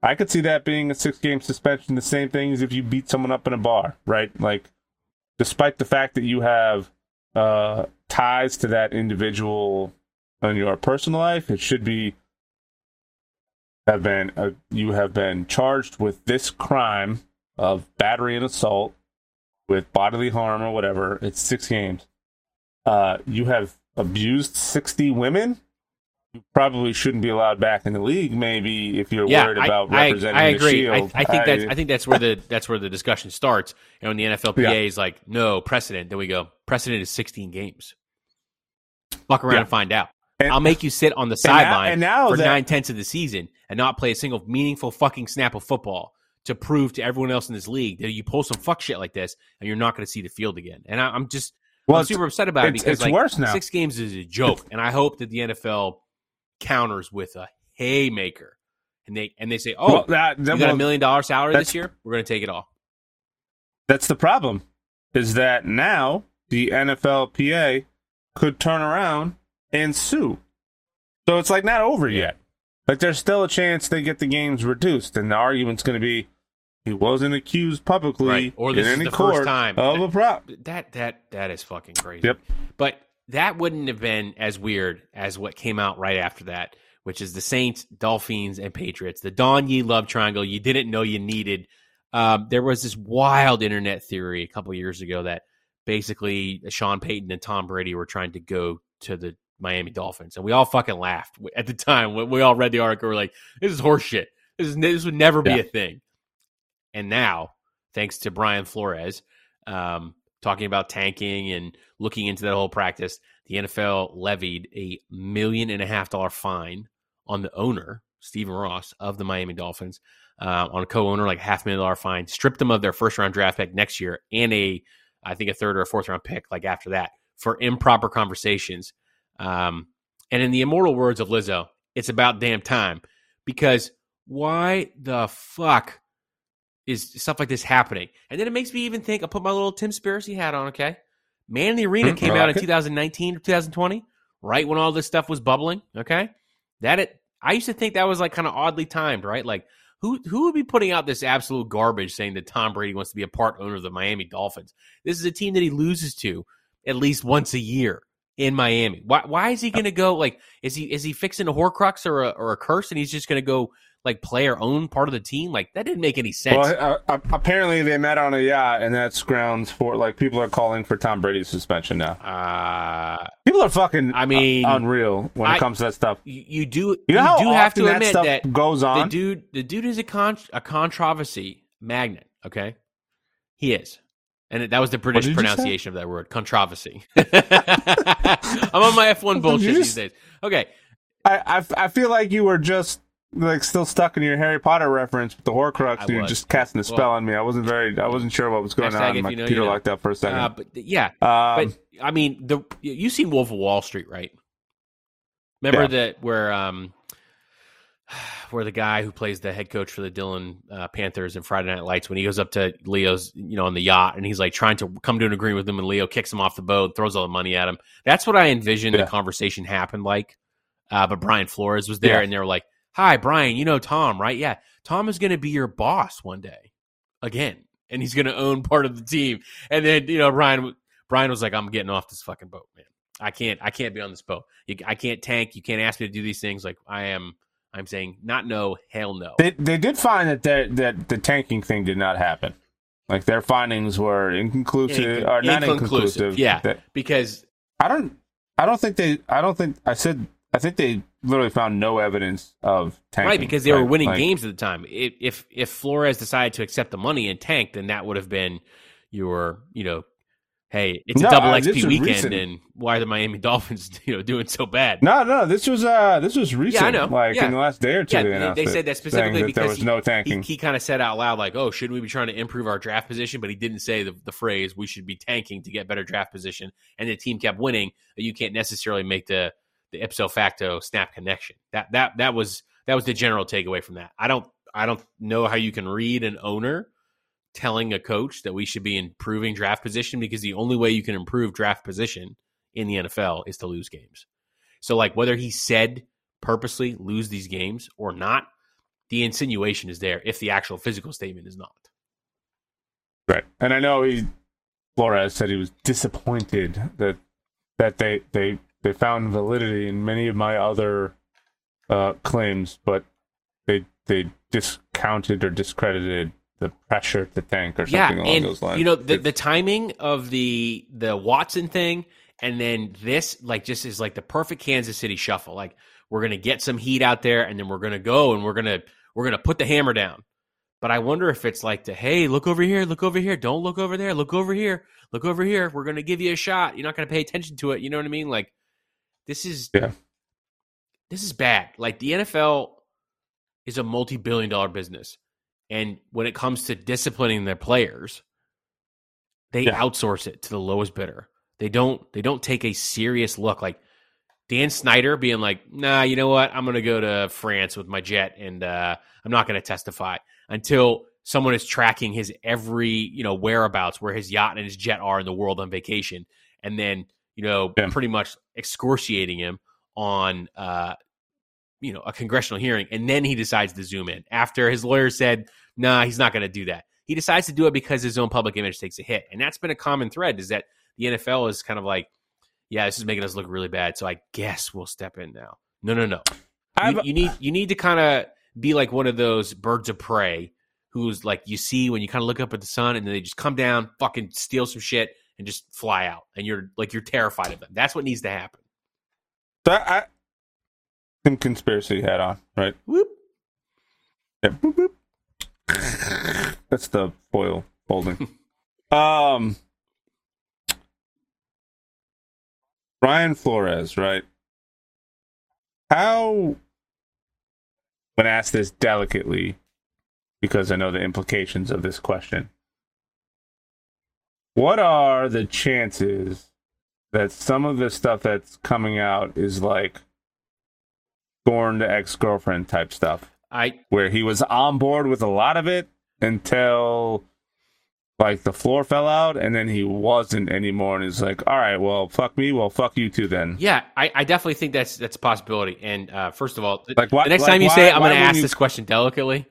I could see that being a six-game suspension. The same thing as if you beat someone up in a bar, right? Like, despite the fact that you have uh, ties to that individual in your personal life, it should be have been uh, you have been charged with this crime of battery and assault with bodily harm or whatever. It's six games. Uh, you have abused sixty women, you probably shouldn't be allowed back in the league. Maybe if you're yeah, worried about I, representing I, I agree. the Shield, I, I think I, that's I think that's where the that's where the discussion starts. And when the N F L P A yeah. is like, no precedent, then we go precedent is sixteen games. Fuck around yeah. and find out. And, I'll make you sit on the sideline for that, nine tenths of the season and not play a single meaningful fucking snap of football to prove to everyone else in this league that you pull some fuck shit like this and you're not going to see the field again. And I, I'm just. Well, I'm super upset about it because it's like, worse now. Six games is a joke, and I hope that the N F L counters with a haymaker, and they and they say, "Oh, well, that, that, you got a million dollar salary this year? We're going to take it all." That's the problem, is that now the N F L P A could turn around and sue, so it's like not over yeah. yet. Like there's still a chance they get the games reduced, and the argument's going to be, he wasn't accused publicly right. or this in any is the court first time. of a prop. That that that is fucking crazy. Yep. But that wouldn't have been as weird as what came out right after that, which is the Saints, Dolphins, and Patriots. The Don Ye Love Triangle you didn't know you needed. Um, there was this wild internet theory a couple years ago that basically Sean Payton and Tom Brady were trying to go to the Miami Dolphins. And we all fucking laughed at the time. When we all read the article, we're like, this is horseshit. This is, this would never yeah. be a thing. And now, thanks to Brian Flores, um, talking about tanking and looking into that whole practice, the N F L levied a million and a half dollar fine on the owner, Stephen Ross, of the Miami Dolphins, uh, on a co-owner, like half million dollar fine, stripped them of their first round draft pick next year and a, I think a third or a fourth round pick, like after that, for improper conversations. Um, and in the immortal words of Lizzo, it's about damn time, because why the fuck is stuff like this happening? And then it makes me even think, I'll put my little Timspiracy hat on, okay? Man in the Arena mm, came like out in it. two thousand nineteen or two thousand twenty, right when all this stuff was bubbling, okay? That it, I used to think that was like kind of oddly timed, right? Like who who would be putting out this absolute garbage saying that Tom Brady wants to be a part owner of the Miami Dolphins? This is a team that he loses to at least once a year in Miami. Why why is he going to go, like, is he is he fixing a horcrux or a, or a curse, and he's just going to go like play or own part of the team? Like, that didn't make any sense. Well, uh, apparently they met on a yacht, and that's grounds for, like, people are calling for Tom Brady's suspension now. Uh, people are fucking, I mean, uh, unreal when I, it comes to that stuff. You do, you know how you do have to admit that, that goes on. The dude, the dude is a con- a controversy magnet. Okay, he is. And that was the British pronunciation of that word, controversy. I'm on my F one bullshit just, these days. Okay. I, I I feel like you were just like still stuck in your Harry Potter reference with the Horcrux. I you were just casting a spell well, on me. I wasn't very, I wasn't sure what was going on. My you know, computer you know. locked up for a second. Uh, but yeah. Um, but I mean, the you seen Wolf of Wall Street, right? Remember yeah. that where um where the guy who plays the head coach for the Dillon uh, Panthers in Friday Night Lights, when he goes up to Leo's, you know, on the yacht, and he's like trying to come to an agreement with him, and Leo kicks him off the boat, throws all the money at him. That's what I envisioned yeah. the conversation happened like. Uh, but Brian Flores was there, yeah. and they were like, "Hi, Brian, you know Tom, right? Yeah, Tom is going to be your boss one day again, and he's going to own part of the team." And then, you know, Brian, Brian was like, "I'm getting off this fucking boat, man. I can't, I can't be on this boat. You, I can't tank. You can't ask me to do these things. Like, I am." I'm saying not no, hell no. They, they did find that that the tanking thing did not happen. Like, their findings were inconclusive Incon- or not inconclusive. Yeah, that, because I don't, I don't think they, I don't think I said, I think they literally found no evidence of tanking. Right, because they like, were winning like, games at the time. If, if if Flores decided to accept the money and tank, then that would have been your, you know, hey, it's no, a double uh, X P weekend, recent. and why are the Miami Dolphins, you know, doing so bad? No, no, this was uh, this was recent. Yeah, I know. Like yeah. in the last day or two, yeah, they, announced they said that specifically that because there was he, no tanking. He, he kind of said out loud, like, "Oh, shouldn't we be trying to improve our draft position?" But he didn't say the, the phrase, "We should be tanking to get better draft position." And the team kept winning. You can't necessarily make the the ipso facto snap connection. That that that was that was the general takeaway from that. I don't I don't know how you can read an owner telling a coach that we should be improving draft position, because the only way you can improve draft position in the N F L is to lose games. So, like, whether he said purposely lose these games or not, the insinuation is there if the actual physical statement is not. Right. And I know he, Flores said he was disappointed that that they they, they found validity in many of my other uh, claims, but they they discounted or discredited the pressure to tank or something yeah, along and, those lines. You know, the, the timing of the the Watson thing, and then this, like, just is like the perfect Kansas City shuffle. Like, we're gonna get some heat out there, and then we're gonna go and we're gonna we're gonna put the hammer down. But I wonder if it's like the, hey, look over here, look over here, don't look over there, look over here, look over here. We're gonna give you a shot. You're not gonna pay attention to it. You know what I mean? Like, this is yeah. this is bad. Like, the N F L is a multi-billion dollar business. And when it comes to disciplining their players, they yeah. outsource it to the lowest bidder. They don't they don't take a serious look. Like Dan Snyder being like, nah, you know what? I'm going to go to France with my jet, and uh, I'm not going to testify until someone is tracking his every, you know, whereabouts, where his yacht and his jet are in the world on vacation. And then, you know, yeah. pretty much excoriating him on uh you know, a congressional hearing, and then he decides to zoom in after his lawyer said, nah, he's not going to do that. He decides to do it because his own public image takes a hit. And that's been a common thread, is that the N F L is kind of like, yeah, this is making us look really bad, so I guess we'll step in now. No, no, no. You, you need, you need to kind of be like one of those birds of prey who's like, you see when you kind of look up at the sun, and then they just come down, fucking steal some shit, and just fly out. And you're like, you're terrified of them. That's what needs to happen. So I, I some conspiracy hat on, right? Whoop. Yeah. Whoop, whoop. That's the foil folding. um, Brian Flores, right? How, when asked this delicately, because I know the implications of this question, what are the chances that some of the stuff that's coming out is like scorned ex-girlfriend type stuff? I where he was on board with a lot of it until like the floor fell out, and then he wasn't anymore, and he's like, all right, well, fuck me, well, fuck you too then. Yeah, I, I definitely think that's that's a possibility. And uh, first of all, like, why, the next like, time you why, say I'm going to ask you... this question delicately,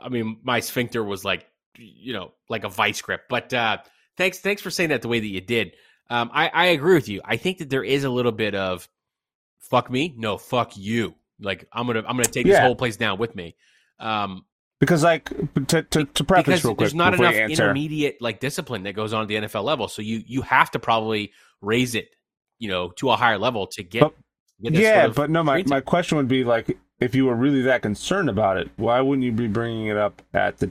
I mean, my sphincter was like, you know, like a vice grip. But uh, thanks thanks for saying that the way that you did. Um, I, I agree with you. I think that there is a little bit of fuck me, no, fuck you. Like I'm gonna, I'm gonna take yeah. this whole place down with me, um, because like to to, to preface real quick, there's not enough intermediate like discipline that goes on at the N F L level, so you you have to probably raise it, you know, to a higher level to get. But, get this yeah, sort of but no, my, my question would be like, if you were really that concerned about it, why wouldn't you be bringing it up at the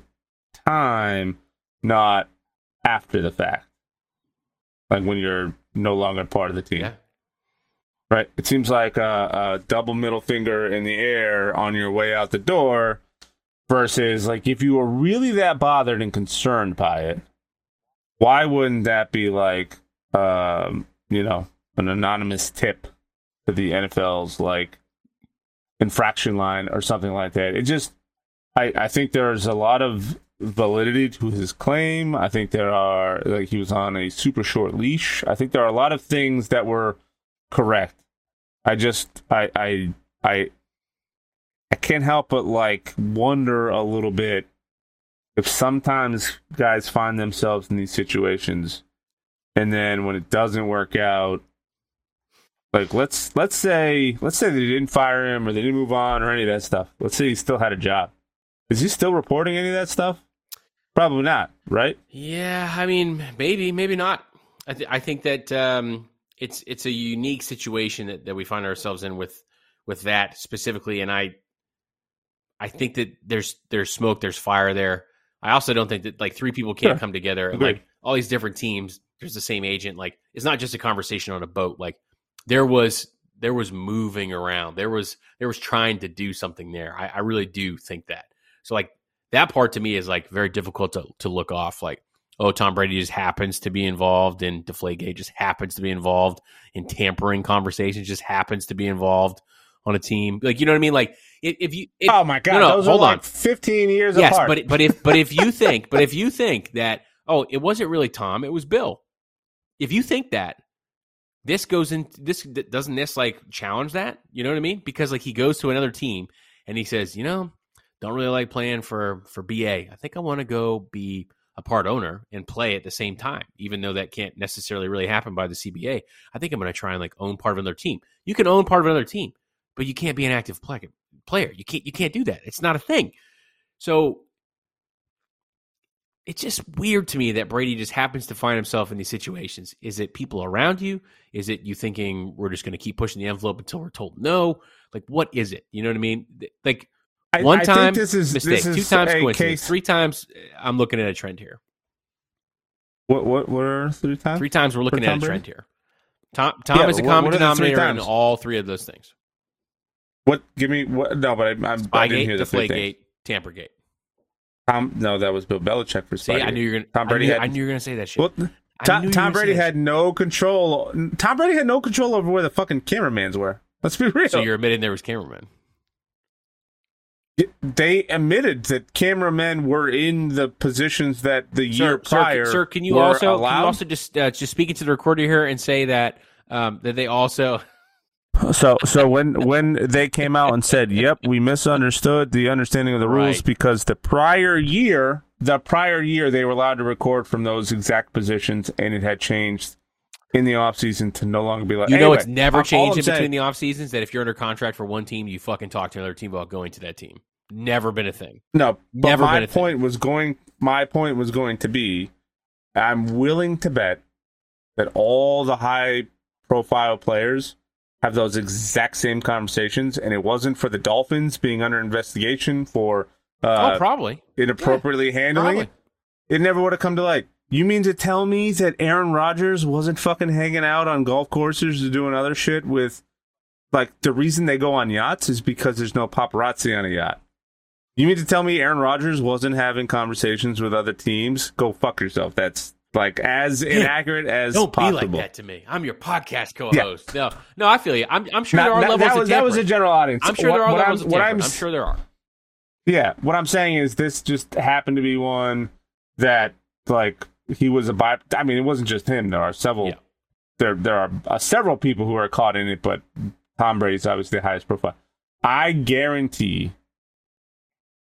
time, not after the fact, like when you're no longer part of the team? Yeah. Right, it seems like a, a double middle finger in the air on your way out the door versus like if you were really that bothered and concerned by it, why wouldn't that be like, um, you know, an anonymous tip to the N F L's like infraction line or something like that? It just, I, I think there's a lot of validity to his claim. I think there are, like he was on a super short leash. I think there are a lot of things that were correct. I just I, I I I can't help but like wonder a little bit if sometimes guys find themselves in these situations, and then when it doesn't work out, like let's let's say let's say they didn't fire him or they didn't move on or any of that stuff. Let's say he still had a job. Is he still reporting any of that stuff? Probably not, right? Yeah, I mean, maybe, maybe not. I th- I think that um It's it's a unique situation that, that we find ourselves in with with that specifically, and I I think that there's there's smoke, there's fire there. I also don't think that like three people can't sure. come together. Agreed. Like all these different teams, there's the same agent. Like it's not just a conversation on a boat. Like there was there was moving around. There was there was trying to do something there. I, I really do think that. So like that part to me is like very difficult to to look off. Like, oh, Tom Brady just happens to be involved in Deflategate, just happens to be involved in tampering conversations, just happens to be involved on a team. Like, you know what I mean? Like, if, if you, if, oh my God, no, no, those hold are like on. fifteen years yes, apart. Yes, but but if but if you think, but if you think that, oh, it wasn't really Tom, it was Bill. If you think that, this goes in. This doesn't this like challenge that? You know what I mean? Because like he goes to another team and he says, you know, don't really like playing for for B A. I think I want to go be a part owner and play at the same time, even though that can't necessarily really happen by the C B A. I think I'm going to try and like own part of another team. You can own part of another team, but you can't be an active player. You can't, you can't do that. It's not a thing. So it's just weird to me that Brady just happens to find himself in these situations. Is it people around you? Is it you thinking we're just going to keep pushing the envelope until we're told no? Like, what is it? You know what I mean? Like, One I, I time this is, mistake, this is two times coincidence, case. three times I'm looking at a trend here. What what what are three times? Three times we're looking at a trend here. Tom Tom yeah, is a what, common what denominator in all three of those things. What? Give me what? No, but I, I'm Spygate, Deflategate, Tampergate. Tom, no, that was Bill Belichick for Spygate. I knew you were gonna. Tom Brady I knew, had, I knew you were gonna say that shit. Well, Tom, Tom Brady had no control. Tom Brady had no control over where the fucking cameramans were. Let's be real. So you're admitting there was cameramen. They admitted that cameramen were in the positions that the sir, year prior. Sir, sir can, you also, can you also just uh, just speak into the recorder here and say that um, that they also? So so when when they came out and said, "Yep, we misunderstood the understanding of the rules," right, because the prior year, the prior year they were allowed to record from those exact positions, and it had changed in the offseason to no longer be like, you know, anyway, it's never changed in between saying, the off seasons that if you're under contract for one team, you fucking talk to another team about going to that team. Never been a thing. No, but never my been a point thing. was going. My point was going to be, I'm willing to bet that all the high profile players have those exact same conversations, and it wasn't for the Dolphins being under investigation for uh, oh, probably inappropriately yeah, handling probably. It never would have come to light. You mean to tell me that Aaron Rodgers wasn't fucking hanging out on golf courses or doing other shit with, like, the reason they go on yachts is because there's no paparazzi on a yacht. You mean to tell me Aaron Rodgers wasn't having conversations with other teams? Go fuck yourself. That's, like, as yeah. inaccurate as Don't possible. Don't be like that to me. I'm your podcast co-host. Yeah. No, no, I feel you. I'm, I'm sure now, there are now, levels that was, of That was a general audience. I'm sure what, there are levels I'm, of I'm, I'm sure there are. Yeah, what I'm saying is this just happened to be one that, like, he was a bi- I mean, it wasn't just him. There are several. Yeah. There, there are uh, several people who are caught in it, but Tom Brady's obviously the highest profile. I guarantee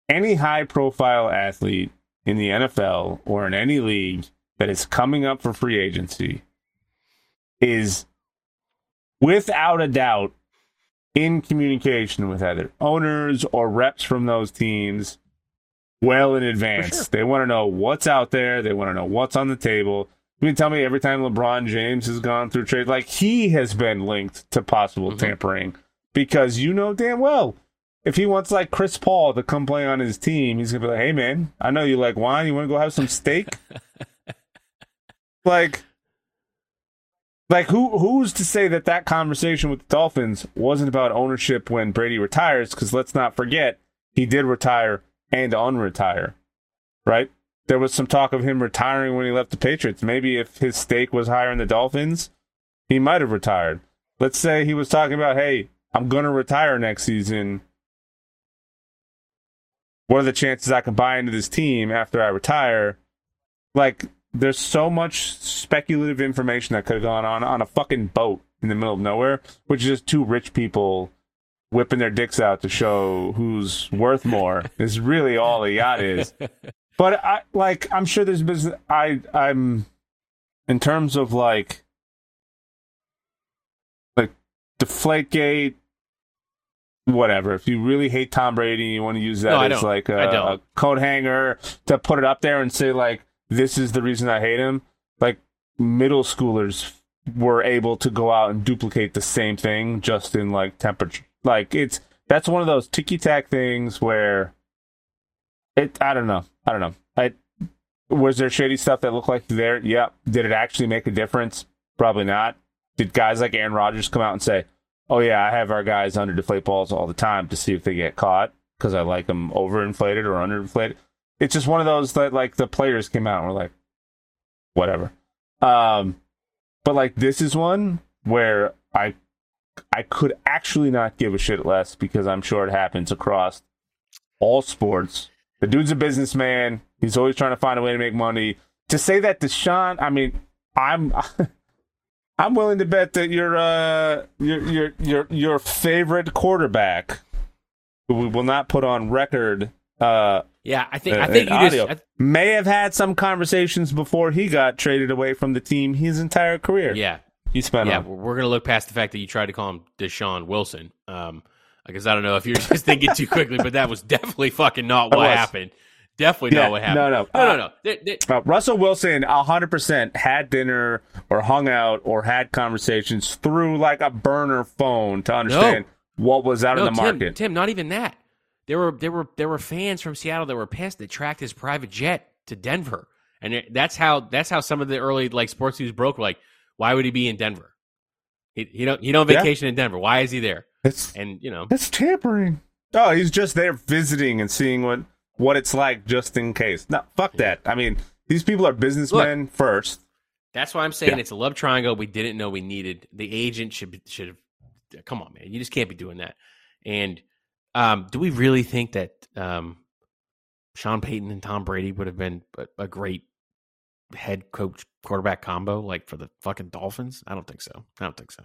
any high-profile athlete in the N F L or in any league that is coming up for free agency is, without a doubt, in communication with either owners or reps from those teams well in advance. Sure. They want to know what's out there. They want to know what's on the table. You mean to tell me every time LeBron James has gone through trade, like, he has been linked to possible mm-hmm. tampering, because you know damn well if he wants, like, Chris Paul to come play on his team, he's going to be like, hey, man, I know you like wine. You want to go have some steak? like, like who who's to say that that conversation with the Dolphins wasn't about ownership when Brady retires? Because let's not forget, he did retire and unretire, right? There was some talk of him retiring when he left the Patriots. Maybe if his stake was higher in the Dolphins, he might have retired. Let's say he was talking about, hey, I'm going to retire next season. What are the chances I can buy into this team after I retire? Like, there's so much speculative information that could have gone on on a fucking boat in the middle of nowhere, which is just two rich people whipping their dicks out to show who's worth more is really all a yacht is. But I like I'm sure there's business. I I'm in terms of like like Deflategate, whatever. If you really hate Tom Brady, you want to use that no, as like a, a coat hanger to put it up there and say like this is the reason I hate him. Like middle schoolers were able to go out and duplicate the same thing just in like temperature. Like it's that's one of those ticky tack things where it I don't know. I don't know. I, was there shady stuff that looked like there? Yeah. Did it actually make a difference? Probably not. Did guys like Aaron Rodgers come out and say, oh, yeah, I have our guys under deflate balls all the time to see if they get caught because I like them overinflated or underinflated? It's just one of those that, like, the players came out and were like, whatever. Um, but, like, this is one where I, I could actually not give a shit less because I'm sure it happens across all sports. The dude's a businessman. He's always trying to find a way to make money. To say that Deshaun, I mean, I'm, I'm willing to bet that your, uh, your, your, your, your favorite quarterback, who we will not put on record, uh, yeah, I think, uh, I think you audio, just, I th- may have had some conversations before he got traded away from the team his entire career. Yeah, he spent. Yeah, on. We're gonna look past the fact that you tried to call him Deshaun Wilson. Um. Because I don't know if you're just thinking too quickly, but that was definitely fucking not what happened. Definitely yeah, not what happened. No, no. No, uh, no, no. They, they... Uh, Russell Wilson one hundred percent had dinner or hung out or had conversations through like a burner phone to understand no. what was out no, in the Tim, market. Tim, not even that. There were there were, there were fans from Seattle that were pissed that tracked his private jet to Denver. And it, that's how that's how some of the early like sports news broke. Like, why would he be in Denver? He, he don't, he don't vacation yeah. in Denver. Why is he there? It's, and you know that's tampering. Oh, he's just there visiting and seeing what, what it's like just in case. No, fuck yeah. that. I mean, these people are businessmen Look, first. That's why I'm saying yeah. it's a love triangle we didn't know we needed. The agent should should have. Come on, man, you just can't be doing that. And um, do we really think that um, Sean Payton and Tom Brady would have been a, a great head coach quarterback combo like for the fucking Dolphins? I don't think so. I don't think so.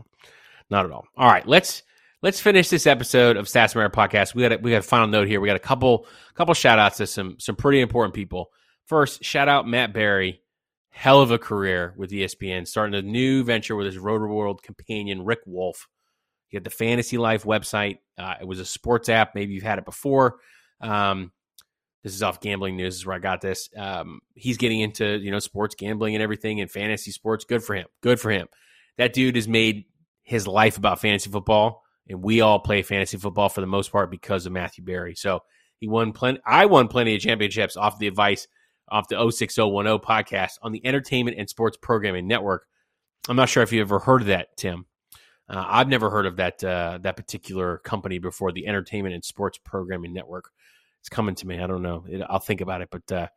Not at all. All right, let's. Let's finish this episode of Stats Matter Podcast. We got a, we got a final note here. We got a couple couple shout outs to some some pretty important people. First, shout out Matt Berry, hell of a career with E S P N, starting a new venture with his Roto World companion Rick Wolf. He had the Fantasy Life website. Uh, it was a sports app. Maybe you've had it before. Um, this is off Gambling News. This is where I got this. Um, he's getting into you know sports gambling and everything and fantasy sports. Good for him. Good for him. That dude has made his life about fantasy football, and we all play fantasy football for the most part because of Matthew Berry. So he won plenty. I won plenty of championships off the advice off the oh six oh one oh podcast on the Entertainment and Sports Programming Network. I'm not sure if you ever heard of that, Tim. Uh, I've never heard of that uh, that particular company before, the Entertainment and Sports Programming Network. It's coming to me. I don't know. It, I'll think about it. But uh,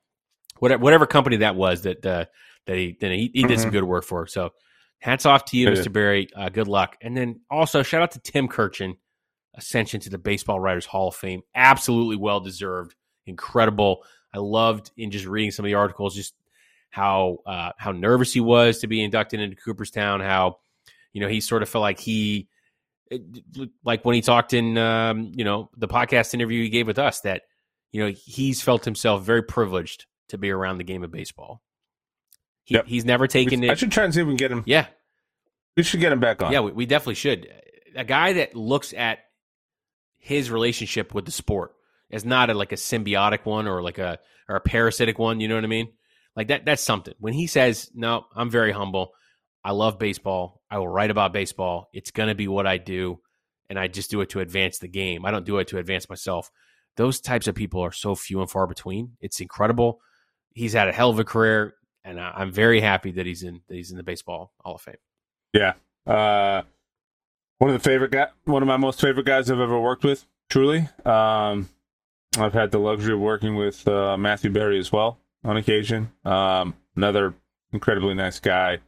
whatever, whatever company that was that uh, that he, that he, he did mm-hmm. some good work for. So hats off to you, yeah. Mister Berry. Uh, good luck. And then also shout out to Tim Kurkjian, ascension to the Baseball Writers Hall of Fame. Absolutely well-deserved. Incredible. I loved in just reading some of the articles, just how uh, how nervous he was to be inducted into Cooperstown, how, you know, he sort of felt like he, like when he talked in, um, you know, the podcast interview he gave with us, that, you know, he's felt himself very privileged to be around the game of baseball. He, yep. He's never taken we, it. I should try and see if we can get him. Yeah. We should get him back on. Yeah, we, we definitely should. A guy that looks at his relationship with the sport as not a, like a symbiotic one or like a or a parasitic one, you know what I mean? Like that. That's something. When he says, no, I'm very humble. I love baseball. I will write about baseball. It's going to be what I do, and I just do it to advance the game. I don't do it to advance myself. Those types of people are so few and far between. It's incredible. He's had a hell of a career, and I'm very happy that he's in that he's in the Baseball Hall of Fame. Yeah, uh, one of the favorite guy, one of my most favorite guys I've ever worked with. Truly, um, I've had the luxury of working with uh, Matthew Berry as well on occasion. Um, another incredibly nice guy.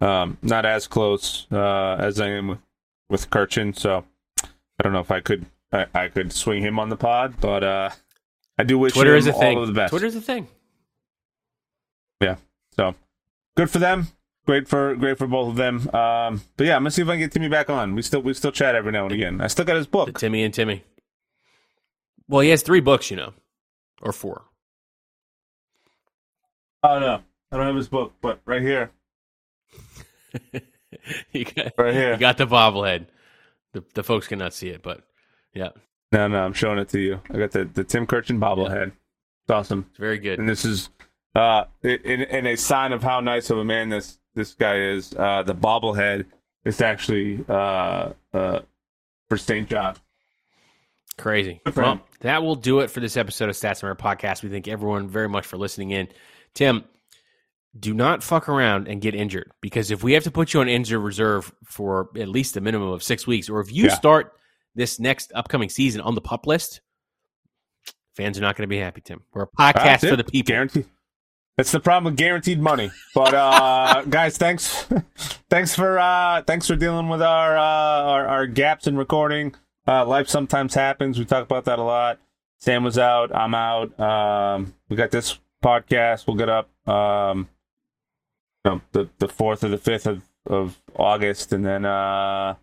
Um, not as close uh, as I am with, with Kurkjian, so I don't know if I could I, I could swing him on the pod, but uh, I do wish Twitter him is a all thing. Of the best. Twitter's a thing. Yeah, so good for them. Great for great for both of them. Um, but yeah, I'm gonna see if I can get Timmy back on. We still we still chat every now and again. I still got his book, the Timmy and Timmy. Well, he has three books, you know, or four. Oh no, I don't have his book, but right here. you, got, right here. You got the bobblehead. The, the folks cannot see it, but yeah. No, no, I'm showing it to you. I got the, the Tim Kurkjian bobblehead. Yeah. It's awesome. It's very good. And this is uh, in, in a sign of how nice of a man this this guy is. Uh, the bobblehead is actually uh, uh, for Saint John. Crazy. Well, that will do it for this episode of Stats Matter Podcast. We thank everyone very much for listening in. Tim, do not fuck around and get injured, because if we have to put you on injured reserve for at least a minimum of six weeks, or if you yeah. start this next upcoming season on the PUP list, fans are not going to be happy, Tim. We're a podcast for the people. Guaranteed. That's the problem with guaranteed money. But uh, guys, thanks, thanks for uh, thanks for dealing with our uh, our, our gaps in recording. Uh, life sometimes happens. We talk about that a lot. Sam was out. I'm out. Um, we got this podcast. We'll get up. Um, No, the the fourth or the fifth of, of August, and then uh,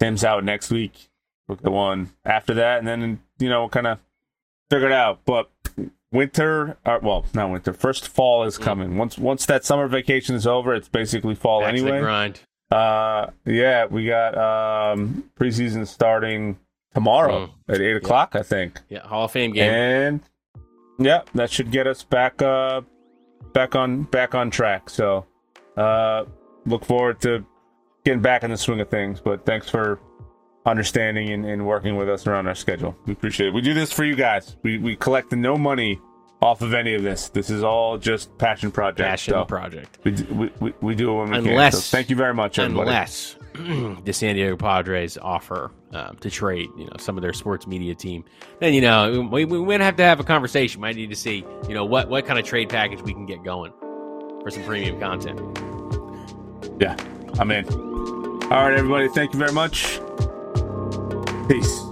Tim's out next week. With the one after that, and then you know we'll kind of figure it out. But winter, or, well, not winter. First fall is coming. Yeah. Once once that summer vacation is over, it's basically fall Back anyway. To the grind. Uh, yeah, we got um, preseason starting tomorrow mm. at eight o'clock, yeah. I think. Yeah, Hall of Fame game, and yeah, that should get us back up. Back on back on track. So uh, look forward to getting back in the swing of things. But thanks for understanding and, and working with us around our schedule. We appreciate it. We do this for you guys. We we collect no money off of any of this. This is all just passion project. Passion so project. We do, we, we, we do it when we unless, can. So thank you very much, everybody. Unless the San Diego Padres offer um, to trade, you know, some of their sports media team, then you know we we might have to have a conversation. Might need to see, you know, what what kind of trade package we can get going for some premium content. Yeah, I'm in. All right, everybody. Thank you very much. Peace.